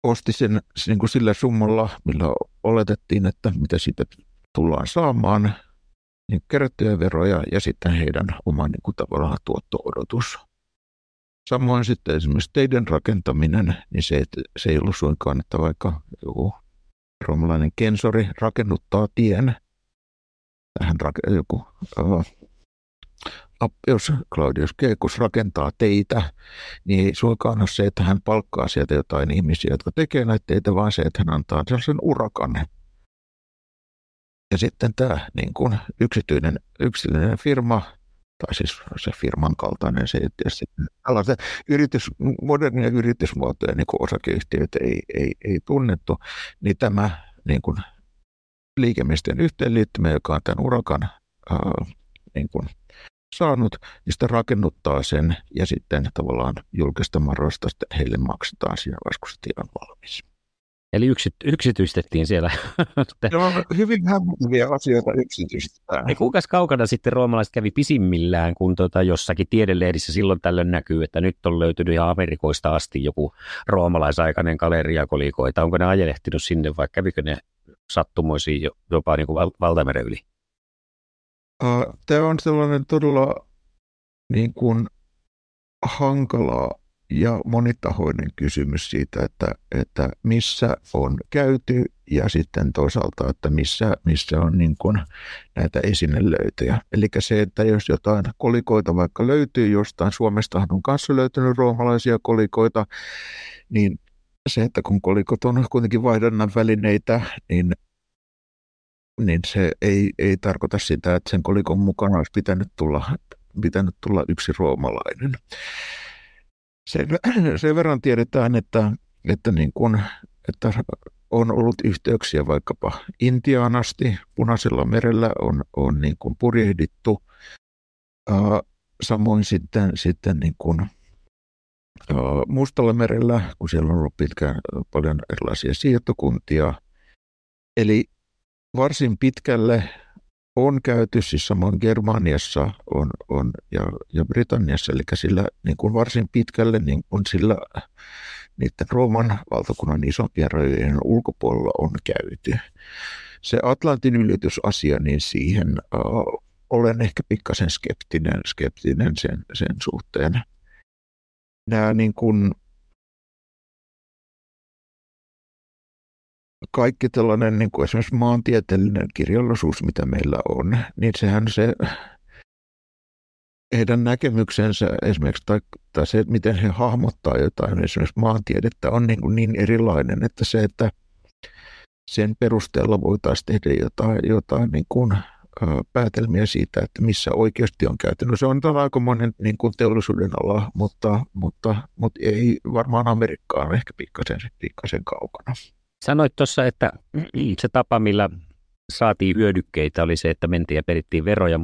osti sen niin kuin sillä summalla, millä oletettiin, että mitä siitä tullaan saamaan, niin kerättyjä veroja ja sitten heidän oma niin kuin tavallaan tuotto-odotus. Samoin sitten esimerkiksi teiden rakentaminen, niin se ei ollut suinkaan, että vaikka joku roomalainen kensori rakennuttaa tien, tähän joku Appius, Claudius Caecus rakentaa teitä, niin ei suinkaan ole se, että hän palkkaa sieltä jotain ihmisiä, jotka tekee näitä teitä, vaan se, että hän antaa sellaisen urakan. Ja sitten tämä niin kuin yksityinen firma, tai siis se firman kaltainen, se tietysti tällaista modernia yritysmuotoja, niin kuin osakeyhtiöitä ei tunnettu, niin tämä niin kuin liikemiesten yhteenliittymä, joka on tämän urakan niin kuin saanut, niin sitä rakennuttaa sen, ja sitten tavallaan julkista maroista sitten heille maksetaan siinä vaiheessa, kun se tie on valmis. Eli yksityistettiin siellä. No, hyvin hämmentäviä asioita yksityistetään. Ja kuinka kaukana sitten roomalaiset kävi pisimmillään, kun jossakin tiedelehdissä silloin tällöin näkyy, että nyt on löytynyt ihan Amerikoista asti joku roomalaisaikainen galeriakolikoita. Onko ne ajelehtinut sinne vai kävikö ne sattumoisiin jopa niin kuin valtameren yli? Tämä on sellainen todella niin kuin hankala ja monitahoinen kysymys siitä, että missä on käyty ja sitten toisaalta, että missä on niin kuin näitä esinelöytöjä. Eli se, että jos jotain kolikoita vaikka löytyy jostain, Suomestahan on kanssa löytynyt roomalaisia kolikoita, niin se, että kun kolikot on kuitenkin vaihdannan välineitä, niin se ei tarkoita sitä, että sen kolikon mukana olisi pitänyt tulla yksi roomalainen. Sen verran tiedetään, että, niin kun, että on ollut yhteyksiä vaikkapa Intiaan asti, Punaisella merellä on niin kun purjehdittu, samoin sitten niin kun Mustalla merellä, kun siellä on ollut pitkään paljon erilaisia siirtokuntia. Eli varsin pitkälle on käyty, siis samoin Germaniassa on ja Britanniassa, eli sillä niin kuin varsin pitkälle niin kuin sillä niiden Rooman valtakunnan isompien rajojen ulkopuolella on käyty. Se Atlantin ylitysasia, niin siihen olen ehkä pikkasen skeptinen sen suhteen. Nämä niin kuin kaikki tällainen niin kuin esimerkiksi maantieteellinen kirjallisuus, mitä meillä on, niin sehän se heidän näkemyksensä esimerkiksi, tai se, miten he hahmottaa jotain esimerkiksi maantiedettä, on niin kuin niin erilainen, että se, että sen perusteella voitaisiin tehdä jotain niin kuin päätelmiä siitä, että missä oikeasti on käytännössä. Se on aika monen niin kuin teollisuuden ala, mutta ei varmaan Amerikkaan, ehkä pikkasen kaukana. Sanoit tuossa, että se tapa, millä saatiin hyödykkeitä, oli se, että mentiin ja perittiin veroja,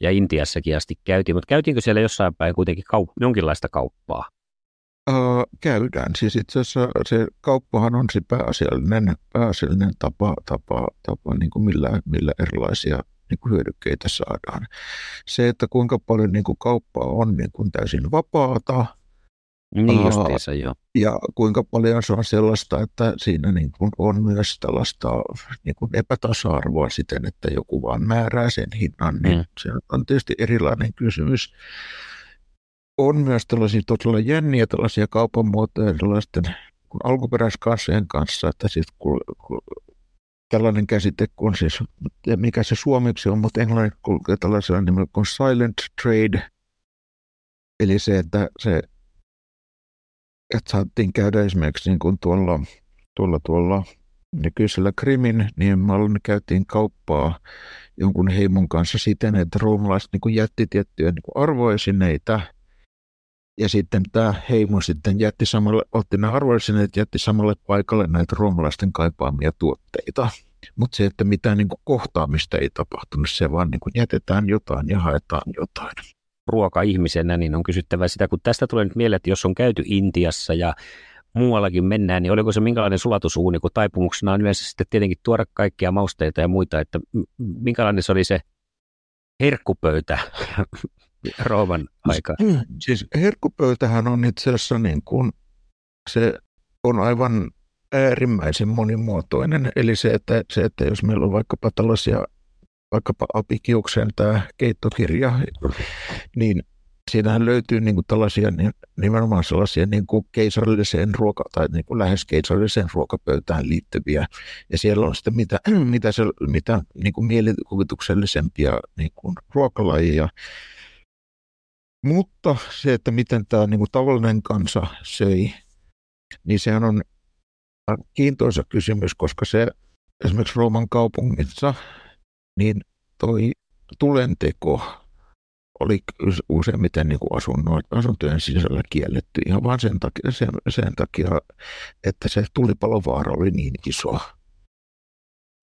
ja Intiassakin asti käytiin. Mutta käytiinkö siellä jossain päin kuitenkin jonkinlaista kauppaa? Käydään. Siis itse asiassa se kauppahan on se pääasiallinen tapa niin kuin millä erilaisia niin kuin hyödykkeitä saadaan. Se, että kuinka paljon niin kuin kauppaa on niin kuin täysin vapaata. Niin justiinsa, joo. Ja kuinka paljon se on sellaista, että siinä niin kuin on myös tällaista niin kuin epätasa-arvoa siten, että joku vaan määrää sen hinnan, niin se on tietysti erilainen kysymys. On myös tällaisia todella jänniä tällaisia kaupan muotoja sellaisten alkuperäiskansojen kanssa, että siis kun tällainen käsite kun siis, mikä se suomeksi on, mutta englanniksi kulkee tällaisella nimellä kuin silent trade, eli se, että saattiin käydä esimerkiksi niin kuin tuolla nykyisellä Krimin, niin me käytiin kauppaa jonkun heimon kanssa siten, että roomalaiset niin kuin jätti tiettyjä niin kuin arvoesineitä, ja sitten tämä heimo sitten otti nämä arvoesineet, jätti samalle paikalle näitä roomalaisten kaipaamia tuotteita. Mutta se, että mitään niin kuin kohtaamista ei tapahtunut, se vaan niin kuin jätetään jotain ja haetaan jotain. Ruoka-ihmisenä, niin on kysyttävä sitä, kun tästä tulee nyt mieleen, että jos on käyty Intiassa ja muuallakin mennään, niin oliko se minkälainen sulatusuuni, kun taipumuksena on yleensä sitten tietenkin tuoda kaikkia mausteita ja muita, että minkälainen se oli se herkkupöytä Rooman aikaan? Siis herkkupöytähän on itse asiassa niin kuin, se on aivan äärimmäisen monimuotoinen, eli se, että jos meillä on vaikkapa tällaisia Apikiuksen tämä keittokirja, niin siinähän löytyy niin kuin tällaisia nimenomaan sellaisia niin kuin keisarilliseen ruoka tai niin kuin lähes keisarilliseen ruokapöytään liittyviä, ja siellä on sitten mitä niin kuin mielikuvituksellisempia niin kuin ruokalajia. Mutta se, että miten tämä niin kuin tavallinen kansa söi, niin sehän on kiintoisa kysymys, koska se esimerkiksi Rooman kaupungissa niin toi tulenteko oli useimmiten niin kuin asuntojen sisällä kielletty ihan vaan sen takia, että se tulipalovaara oli niin iso.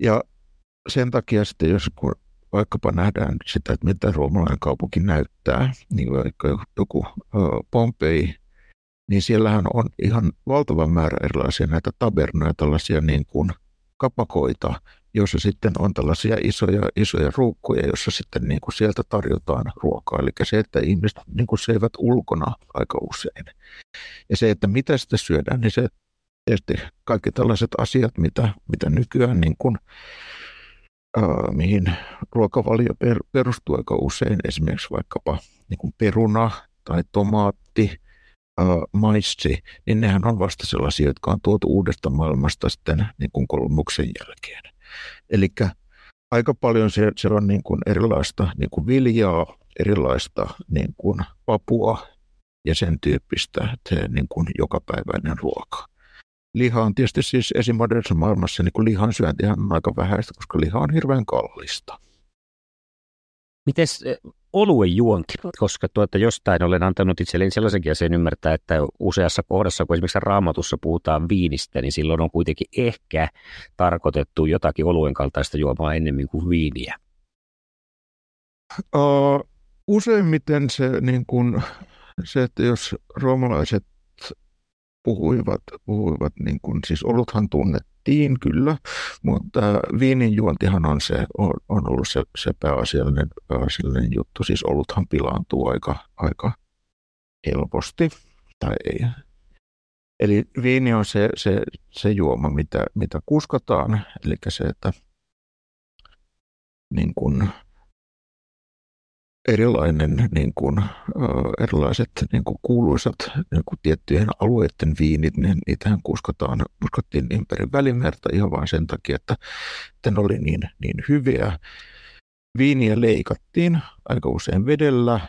Ja sen takia sitten, jos kun vaikkapa nähdään sitä, että mitä roomalainen kaupunki näyttää, niin vaikka joku Pompei, niin siellähän on ihan valtava määrä erilaisia näitä tabernoja, tällaisia niin kuin kapakoita, jossa sitten on tällaisia isoja ruukkuja, jossa sitten niin kuin sieltä tarjotaan ruokaa. Eli se, että ihmiset niin kuin söivät ulkona aika usein. Ja se, että mitä sitä syödään, niin se tietysti kaikki tällaiset asiat, mitä nykyään, niin kuin, mihin ruokavalio perustuu aika usein, esimerkiksi vaikkapa niin kuin peruna tai tomaatti, maissi, niin nehän on vasta sellaisia, jotka on tuotu uudesta maailmasta sitten niin kuin Kolumuksen jälkeen. Eli aika paljon siellä on niin kuin erilaista niin kuin viljaa, erilaista niin kuin papua ja sen tyyppistä niin kuin jokapäiväinen ruoka. Liha on tietysti siis esimodernissa maailmassa, niin kuin lihan syöntihän on aika vähäistä, koska liha on hirveän kallista. Mites oluen juonti, koska jostain olen antanut itselleni sellaisenkin asian ymmärtää, että useassa kohdassa, kun esimerkiksi Raamatussa puhutaan viinistä, niin silloin on kuitenkin ehkä tarkoitettu jotakin oluen kaltaista juomaa ennemmin kuin viiniä. Useimmiten se, niin kun, se, että jos roomalaiset puhuivat niin kun, siis oluthan tunnettiin kyllä, mutta viinin juontihan on ollut se pääasiallinen juttu. Siis oluthan pilaantuu aika helposti, tai ei. Eli viini on se juoma, mitä kuskataan, eli se, että niin kun erilainen, niin kuin, erilaiset niin kuin kuuluisat niin kuin tiettyjen alueiden viinit, niin niitähän kuskattiin ympäri Välimerta ihan vain sen takia, että ne oli niin hyviä. Viiniä leikattiin aika usein vedellä.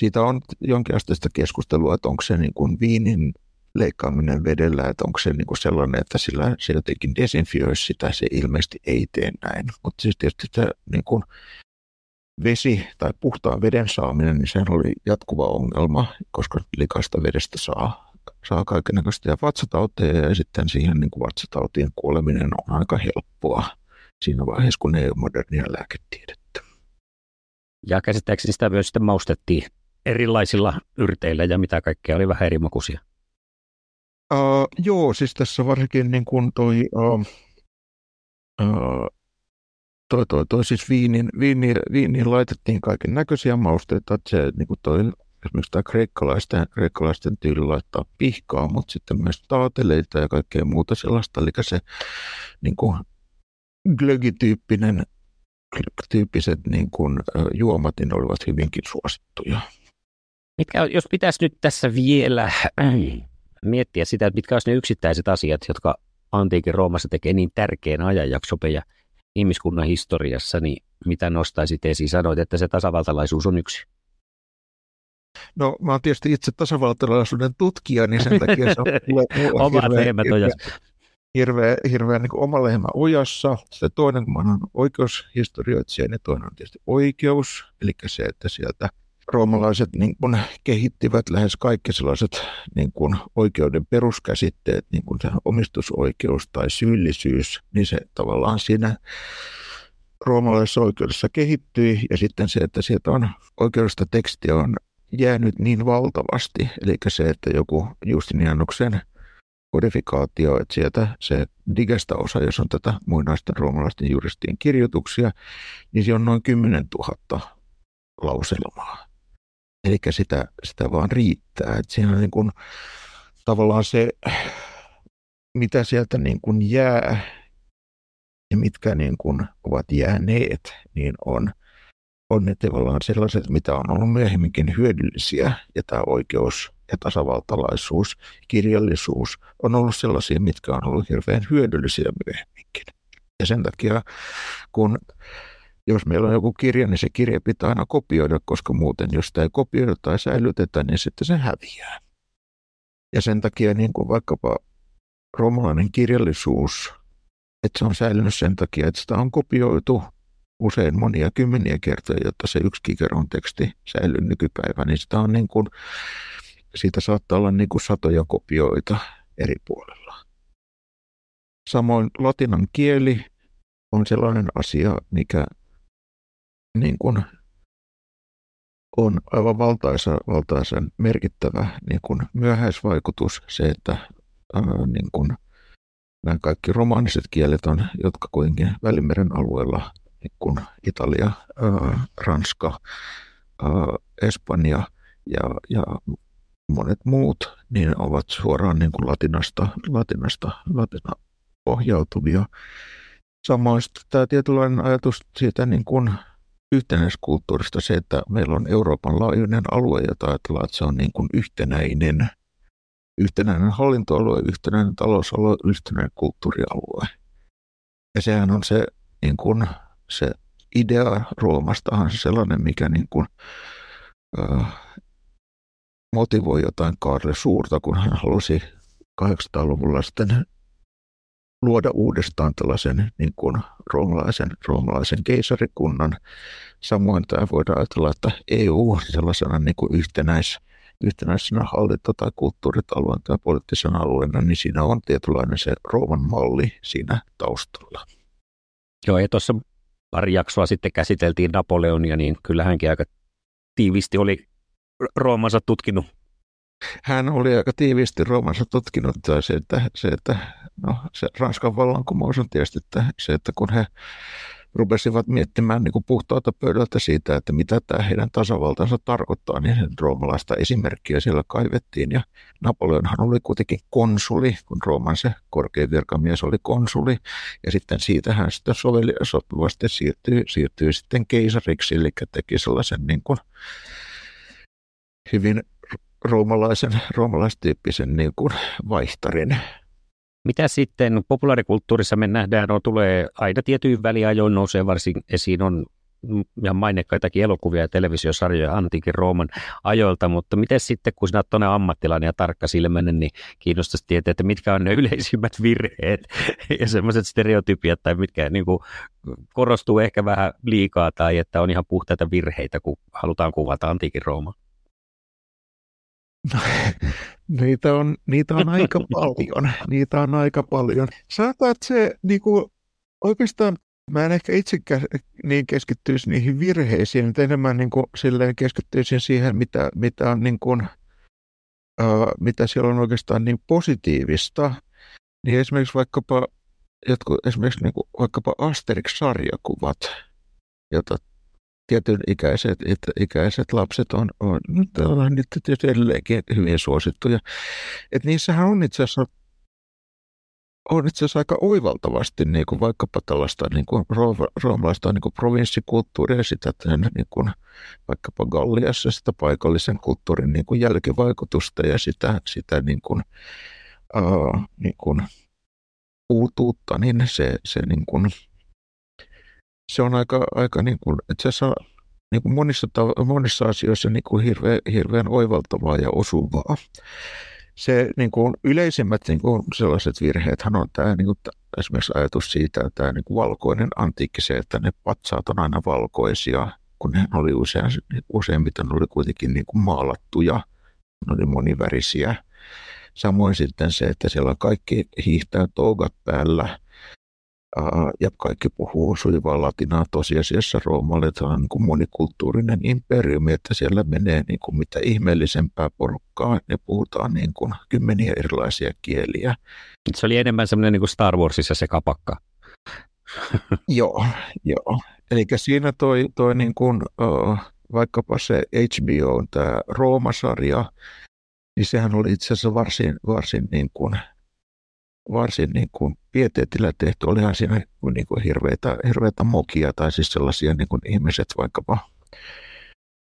Siitä on jonkinasteista keskustelua, että onko se niin kuin viinin leikkaaminen vedellä, että onko se niin kuin sellainen, että sillä se jotenkin desinfioisi sitä, se ilmeisesti ei tee näin. Mutta siis tietysti se niin kuin vesi tai puhtaan veden saaminen, niin sehän oli jatkuva ongelma, koska likaista vedestä saa kaikennäköistä vatsatauteja, ja sitten siihen niin kuin vatsatautien kuoleminen on aika helppoa siinä vaiheessa, kun ei ole modernia lääketiedettä. Ja käsittääkseni sitä myös sitten maustettiin erilaisilla yrteillä ja mitä kaikkea, oli vähän erimakuisia. Joo, siis tässä varsinkin niin kuin siis viiniin laitettiin kaiken näköisiä mausteita. Se, niin kuin esimerkiksi tämä kreikkalaisten tyyli laittaa pihkaa, mutta sitten myös taateleita ja kaikkea muuta sellaista. Eli se niin kuin glögityyppiset niin kuin juomat niin olivat hyvinkin suosittuja. Jos pitäisi nyt tässä vielä miettiä sitä, että mitkä olisi ne yksittäiset asiat, jotka antiikin Roomassa tekee niin tärkeän ajanjaksopeja ihmiskunnan historiassa, niin mitä nostaisit esiin? Sanoit, että se tasavaltalaisuus on yksi. No, mä oon tietysti itse tasavaltalaisuuden tutkija, niin sen takia se on hirveän niin kuin oma lehmä ojassa. Sitten toinen, kun mä oon oikeushistorioitsija, niin toinen on tietysti oikeus, eli se, että sieltä roomalaiset niin kun kehittivät lähes kaikki sellaiset niin kun oikeuden peruskäsitteet, niin kuin omistusoikeus tai syyllisyys, niin se tavallaan siinä roomalaisessa oikeudessa kehittyi. Ja sitten se, että sieltä on oikeudesta tekstiä on jäänyt niin valtavasti, eli se, että joku Justinianuksen kodifikaatio, että sieltä se digesta-osa, jos on tätä muinaisten roomalaisten juristien kirjoituksia, niin se on noin 10 000 lauselmaa. Eli sitä vaan riittää. Et siinä on niin kun, tavallaan se, mitä sieltä niin kun jää ja mitkä niin kun ovat jääneet, niin on ne tavallaan sellaiset, mitä on ollut myöhemminkin hyödyllisiä. Ja tämä oikeus ja tasavaltalaisuus, kirjallisuus on ollut sellaisia, mitkä on ollut hirveän hyödyllisiä myöhemminkin. Ja sen takia, kun jos meillä on joku kirja, niin se kirja pitää aina kopioida, koska muuten jos sitä ei kopioida tai säilytetä, niin sitten se häviää. Ja sen takia niin kuin vaikkapa roomalainen kirjallisuus, että se on säilynyt sen takia, että sitä on kopioitu usein monia kymmeniä kertoja, jotta se yksi Kikeron teksti säilyy nykypäivänä, niin sitä on niin kuin, siitä saattaa olla niin kuin satoja kopioita eri puolella. Samoin latinan kieli on sellainen asia, mikä niin kuin on aivan valtaisen merkittävä niin kuin myöhäisvaikutus, se, että niin kuin nämä kaikki romaaniset kielet on, jotka kuitenkin Välimeren alueella, niin kuin Italia, Ranska, Espanja ja monet muut, niin ovat suoraan niin kuin latinasta pohjautuvia. Samoin tämä tietynlainen ajatus siitä niin kuin yhtenäiskulttuurista, se, että meillä on Euroopan laajuinen alue, jota ajatellaan, että se on niin kuin yhtenäinen hallintoalue, yhtenäinen talousalue, yhtenäinen kulttuurialue. Ja sehän on se, niin kuin, se idea Roomastahan, se sellainen, mikä niin kuin, motivoi jotain Kaarle Suurta, kun hän halusi 800-luvulla sitten luoda uudestaan tällaisen niin kuin roomalaisen keisarikunnan. Samoin tämä voidaan ajatella, että EU sellaisena niin kuin yhtenäisenä hallinto- tai kulttuuritalueena tai poliittisena alueena, niin siinä on tietynlainen se Rooman malli siinä taustalla. Joo, ja tuossa pari jaksoa sitten käsiteltiin Napoleonia, niin kyllä hänkin aika tiivisti oli Roomansa tutkinut. Hän oli aika tiiviisti Roomansa tutkinut, tai se, että Ranskan vallankumous on tietysti se, että kun he rupesivat miettimään niin kuin puhtaalta pöydältä siitä, että mitä tämä heidän tasavaltansa tarkoittaa, niin sen roomalaista esimerkkiä siellä kaivettiin. Ja Napoleonhan oli kuitenkin konsuli, kun Rooman se korkein virkamies oli konsuli, ja sitten siitähän sitä sopivasti siirtyi sitten keisariksi, eli teki sellaisen niin kuin hyvin roomalaistyyppisen niin kuin vaihtarin. Mitä sitten populaarikulttuurissa me nähdään, tulee aina tietyin väliajoin nousee varsin esiin, on ihan mainekkaitakin elokuvia ja televisiosarjoja antiikin Rooman ajoilta, mutta miten sitten, kun sinä olet tuonne ammattilainen ja tarkkasilmäinen, niin kiinnostaisi tietää, että mitkä on ne yleisimmät virheet ja sellaiset stereotypiat tai mitkä niin kuin korostuu ehkä vähän liikaa tai että on ihan puhtaita virheitä, kun halutaan kuvata antiikin Roomaa? No, niitä on aika paljon. Sanotaan, että se niin kuin, oikeastaan, mä en ehkä itse niin keskittyisi niihin virheisiin, mutta enemmän niin kuin, silleen keskittyisin siihen, mitä on niin kuin, mitä siellä on oikeastaan niin positiivista. Niin esimerkiksi vaikkapa niin kuin, vaikkapa Asterix-sarjakuvat, jota tietyn ikäiset lapset on nyt tietysti edelleenkin hyvin suosittuja. Et niissähän on itse asiassa aika oivaltavasti niin kuin vaikkapa tällaista niin kuin roomalaista niin kuin provinssikulttuuria, sitä niin kuin vaikkapa Galliassa sitä paikallisen kulttuurin niin kuin jälkivaikutusta ja sitä niin kuin uutuutta, niin se niin kuin se on aika niin kuin, itse asiassa niin kuin monissa asioissa niin kuin hirveän oivaltavaa ja osuvaa. Se niin kuin yleisimmät niin kuin sellaiset virheethän on tämä niin kuin, esimerkiksi ajatus siitä, että tämä niin kuin valkoinen antiikki, se, että ne patsaat on aina valkoisia, kun ne oli useimmiten oli kuitenkin niin kuin maalattuja, ne oli monivärisiä. Samoin sitten se, että siellä kaikki hiihtää toukat päällä. Ja kaikki puhuu sujuvaa latinaa. Tosiasiassa Roomalle on niin kuin monikulttuurinen imperiumi, että siellä menee niin kuin mitä ihmeellisempää porukkaa. Ne puhutaan niin kuin kymmeniä erilaisia kieliä. Se oli enemmän semmoinen niin kuin Star Warsissa se kapakka. Joo. Eli siinä toi niin kuin, vaikkapa se HBO, tämä Rooma-sarja, niin sehän oli itse asiassa varsin niin kuin pieteetillä tehty. Olihan siinä niin kuin hirveitä mokia, tai siis sellaisia niin kuin ihmiset vaikkapa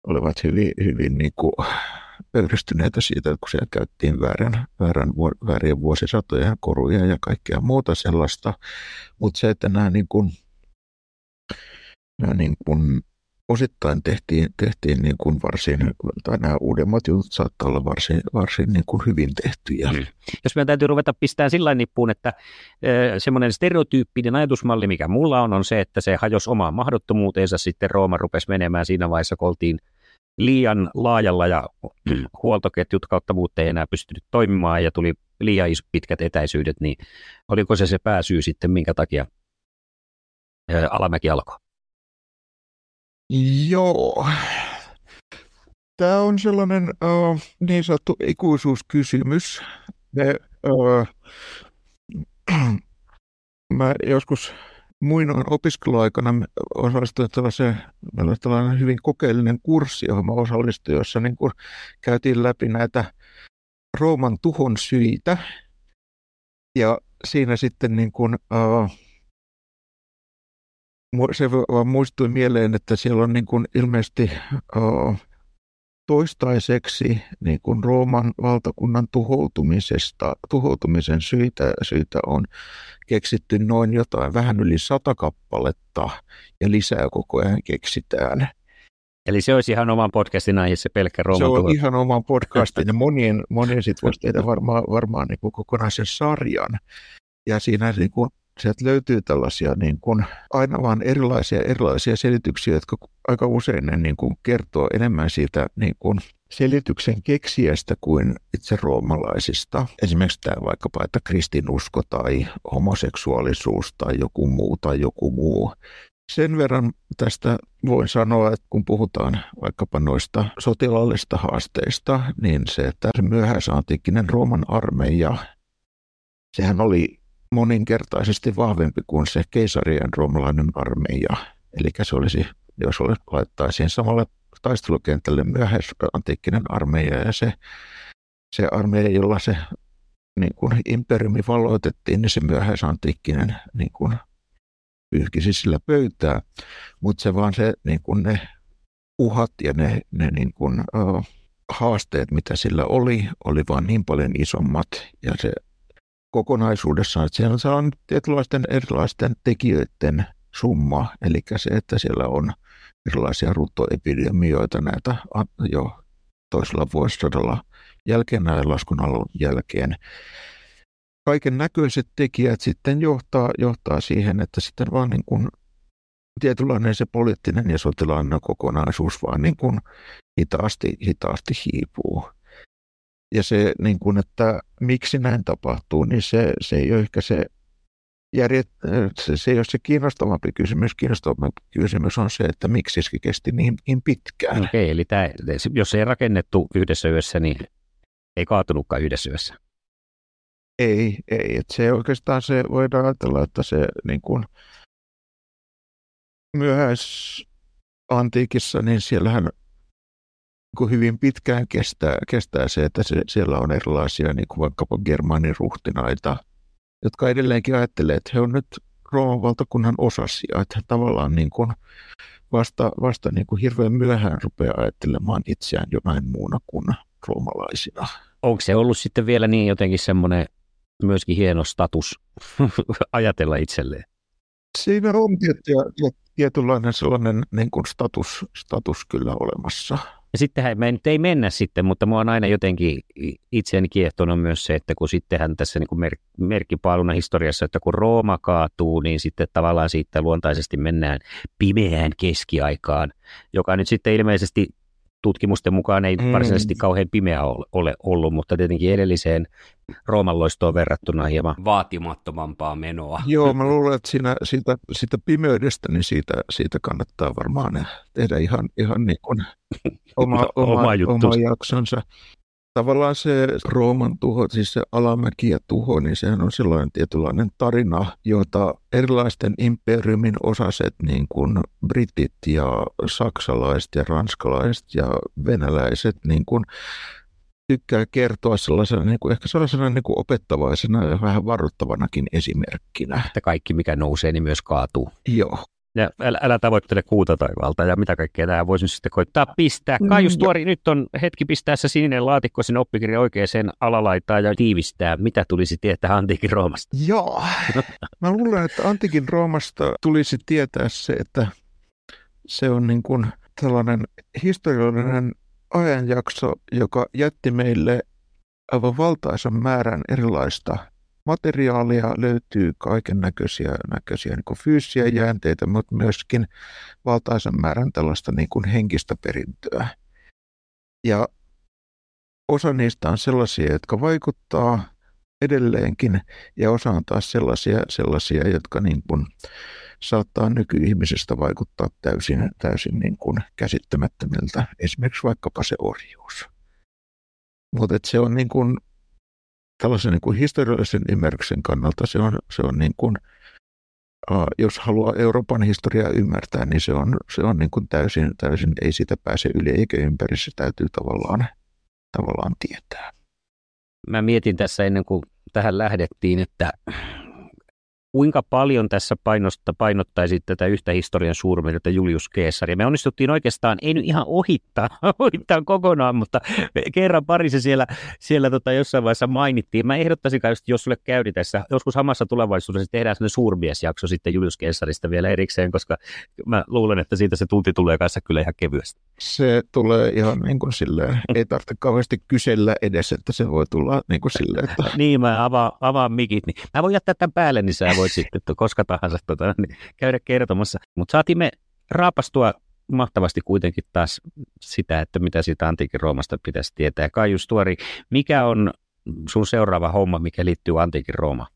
olivat hyvin niin kuin pöyristyneitä siitä, että kun siellä käyttiin väärien vuosisatojen koruja ja kaikkea muuta sellaista. Mutta se, että nämä osittain tehtiin niin kuin varsin, tai nämä uudemmat jutut saattaa olla varsin niin kuin hyvin tehtyjä. Jos meidän täytyy ruveta pistämään sillä nippuun, että semmoinen stereotyyppinen ajatusmalli, mikä mulla on se, että se hajosi omaan mahdottomuuteensa, sitten Rooma rupesi menemään siinä vaiheessa, kun oltiin liian laajalla ja huoltoketjut kautta muut ei enää pystynyt toimimaan ja tuli liian pitkät etäisyydet, niin oliko se pääsyy sitten, minkä takia alamäki alkoi? Joo. Tämä on sellainen niin sanottu ikuisuuskysymys. Mä joskus muinoin opiskeluaikana osallistuin tällainen hyvin kokeellinen kurssi, johon mä osallistuin, jossa niin kun käytiin läpi näitä Rooman tuhon syitä. Ja siinä sitten niin kun, se vaan muistui mieleen, että siellä on niin kuin ilmeisesti toistaiseksi niin kuin Rooman valtakunnan tuhoutumisen syitä on keksitty noin jotain vähän yli 100 kappaletta ja lisää koko ajan keksitään. Eli se olisi ihan oman podcastin aihe, se pelkkä Rooman tuhoutuminen. Se on ihan oman podcastin ja monien sitten voisi tehdä varmaan niin kuin kokonaisen sarjan ja siinä niin kuin sieltä löytyy tällaisia niin kuin, aina vaan erilaisia selityksiä, jotka aika usein ne niin kuin, kertoo enemmän siitä niin kuin, selityksen keksijästä kuin itse roomalaisista. Esimerkiksi tämä vaikkapa, että kristinusko tai homoseksuaalisuus tai joku muu. Sen verran tästä voin sanoa, että kun puhutaan vaikkapa noista sotilaallisista haasteista, niin se, että myöhäisantiikkinen Rooman armeija, sehän oli moninkertaisesti vahvempi kuin se keisarien roomalainen armeija. Eli se olisi, jos laittaisiin samalle taistelukentälle myöhäisantiikkinen armeija ja se armeija, jolla se niin kuin imperiumi valloitettiin, niin se myöhäisantiikkinen niin kuin pyyhkisi sillä pöytää, mutta se vaan se, niin kuin ne uhat ja ne niin kuin, haasteet, mitä sillä oli vaan niin paljon isommat ja se kokonaisuudessaan, että siellä on tietynlaisten erilaisten tekijöiden summa, eli se, että siellä on erilaisia ruttoepidemioita näitä jo toisella vuosisadalla jälkeen, näiden laskun alun jälkeen. Kaiken näköiset tekijät sitten johtaa siihen, että sitten vaan niin kuin tietynlainen se poliittinen ja sotilainen kokonaisuus vaan niin kuin hitaasti hiipuu. Ja se, niin kuin, että miksi näin tapahtuu, niin se ei ole ehkä se ei ole se kiinnostavampi kysymys. Kiinnostavampi kysymys on se, että miksi se kesti niin pitkään. Okei, eli tämä, jos ei rakennettu yhdessä yössä, niin ei kaatunutkaan yhdessä yössä. Ei. Että se oikeastaan se voidaan ajatella, että se niin kuin myöhäisantiikissa, niin siellähän kun hyvin pitkään kestää se, että siellä on erilaisia niin kuin vaikkapa Germanin ruhtinaita, jotka edelleenkin ajattelee, että he on nyt Rooman valtakunnan osasia, että tavallaan niin kuin vasta niin kuin hirveän myöhään rupeaa ajattelemaan itseään jonain muuna kuin roomalaisina. Onko se ollut sitten vielä niin jotenkin semmoinen myöskin hieno status ajatella itselleen? Siinä on tietynlainen sellainen niin kuin status kyllä olemassa. Ja sittenhän me nyt ei mennä sitten, mutta minua on aina jotenkin itseäni kiehtonut myös se, että kun sittenhän tässä niin kuin merkkipaaluna historiassa, että kun Rooma kaatuu, niin sitten tavallaan siitä luontaisesti mennään pimeään keskiaikaan, joka nyt sitten ilmeisesti tutkimusten mukaan ei varsinaisesti kauhean pimeä ole ollut, mutta tietenkin edelliseen Rooman loistoon verrattuna hieman vaatimattomampaa menoa. Joo, mä luulen, että siitä pimeydestä, niin siitä kannattaa varmaan tehdä ihan niin kuin oma jaksonsa. Tavallaan se Rooman tuho, siis se alamäki ja tuho, niin sehän on sellainen tietynlainen tarina, jota erilaisten imperiumin osaset, niin kuin britit ja saksalaiset ja ranskalaiset ja venäläiset, niin kuin tykkää kertoa sellaisena, niin kuin ehkä sellaisena niin kuin opettavaisena ja vähän varoittavanakin esimerkkinä. Että kaikki, mikä nousee, niin myös kaatuu. Joo. Ja älä tavoittele kuuta taivaalta ja mitä kaikkea tähän voisi sitten koittaa pistää. Kaius Tuori, nyt on hetki pistää se sininen laatikko sinne oppikirjan oikeaan alalaitaan ja tiivistää, mitä tulisi tietää antiikin Roomasta. Joo, mä luulen, että antiikin Roomasta tulisi tietää se, että se on niin kuin tällainen historiallinen ajanjakso, joka jätti meille aivan valtaisan määrän erilaista materiaalia, löytyy kaiken näköisiä niin kuin fyysisiä jäänteitä, mutta myöskin valtaisen määrän tällaista niin kuin henkistä perintöä. Ja osa niistä on sellaisia, jotka vaikuttaa edelleenkin, ja osa on taas sellaisia jotka niin kuin saattaa nykyihmisestä vaikuttaa täysin niin kuin käsittämättömiltä, esimerkiksi vaikkapa se orjuus. Mutta se on niin kuin tällaisen niin kuin historiallisen ymmärryksen kannalta se on niin kuin, jos haluaa Euroopan historiaa ymmärtää, niin se on niin kuin täysin ei sitä pääse yli eikä ympäri, se täytyy tavallaan tietää. Mä mietin tässä ennen kuin tähän lähdettiin, että kuinka paljon tässä painottaisi tätä yhtä historian suurmielintä Julius Caesaria. Me onnistuttiin oikeastaan, ei nyt ihan ohittaa kokonaan, mutta kerran pari se siellä jossain vaiheessa mainittiin. Mä ehdottaisin, jos sulle käydi tässä, joskus samassa tulevaisuudessa tehdään sellainen suurmiesjakso sitten Julius Caesarista vielä erikseen, koska mä luulen, että siitä se tunti tulee kanssa kyllä ihan kevyesti. Se tulee ihan niin kuin silleen, ei tarvitse kauheasti kysellä edes, että se voi tulla niin kuin silleen. Että niin, mä avaan mikit. Niin. Mä voin jättää tämän päälle, niin sä voit sitten koska tahansa niin käydä kertomassa. Mutta saatiin me raapastua mahtavasti kuitenkin taas sitä, että mitä siitä antiikin Roomasta pitäisi tietää. Kaius Tuori, mikä on sun seuraava homma, mikä liittyy antiikin Roomaan?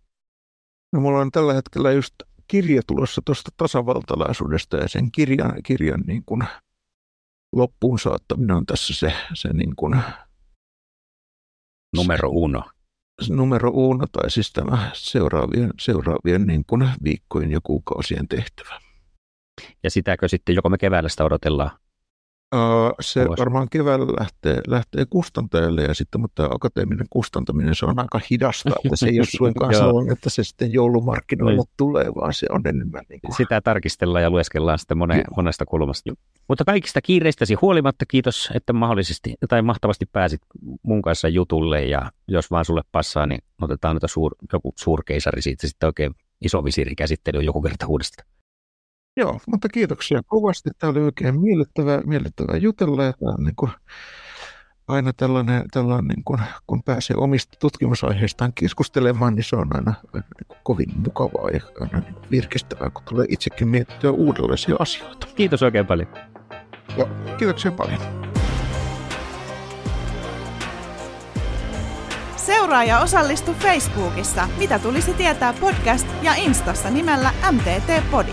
No, mulla on tällä hetkellä just kirja tulossa tuosta tasavaltalaisuudesta ja sen kirjan niin kuin loppuun saattaminen on tässä se niin kuin numero uno. numero uno, tai siis tämä seuraavien niin kuin viikkojen ja kuukausien tehtävä. Ja sitäkö sitten, joko me keväällä sitä odotellaan? Se varmaan keväällä lähtee kustantajalle, ja sitten, mutta akateeminen kustantaminen, se on aika hidasta, että se ei ole suinkaan sellainen, että se sitten joulumarkkinoilla tulee, vaan se on enemmän. Niin kuin... Sitä tarkistellaan ja lueskellaan sitten monesta kulmasta. Mutta kaikista kiireistäsi huolimatta, kiitos, että mahdollisesti tai mahtavasti pääsit mun kanssa jutulle, ja jos vaan sulle passaa, niin otetaan nyt joku suurkeisari siitä sitten oikein iso visiirikäsittely joku kerta uudestaan. Joo, mutta kiitoksia kovasti. Tämä oli oikein miellyttävää jutella. Ja tämä on niin kuin aina tällainen niin kuin, kun pääsee omista tutkimusaiheistaan keskustelemaan, niin se on aina niin kuin kovin mukavaa ja aina niin kuin virkistävää, kun tulee itsekin miettiä uudenlaisia asioita. Kiitos oikein paljon. Joo, kiitoksia paljon. Seuraa ja osallistu Facebookissa Mitä tulisi tietää -podcast ja Instassa nimellä MTT Podi.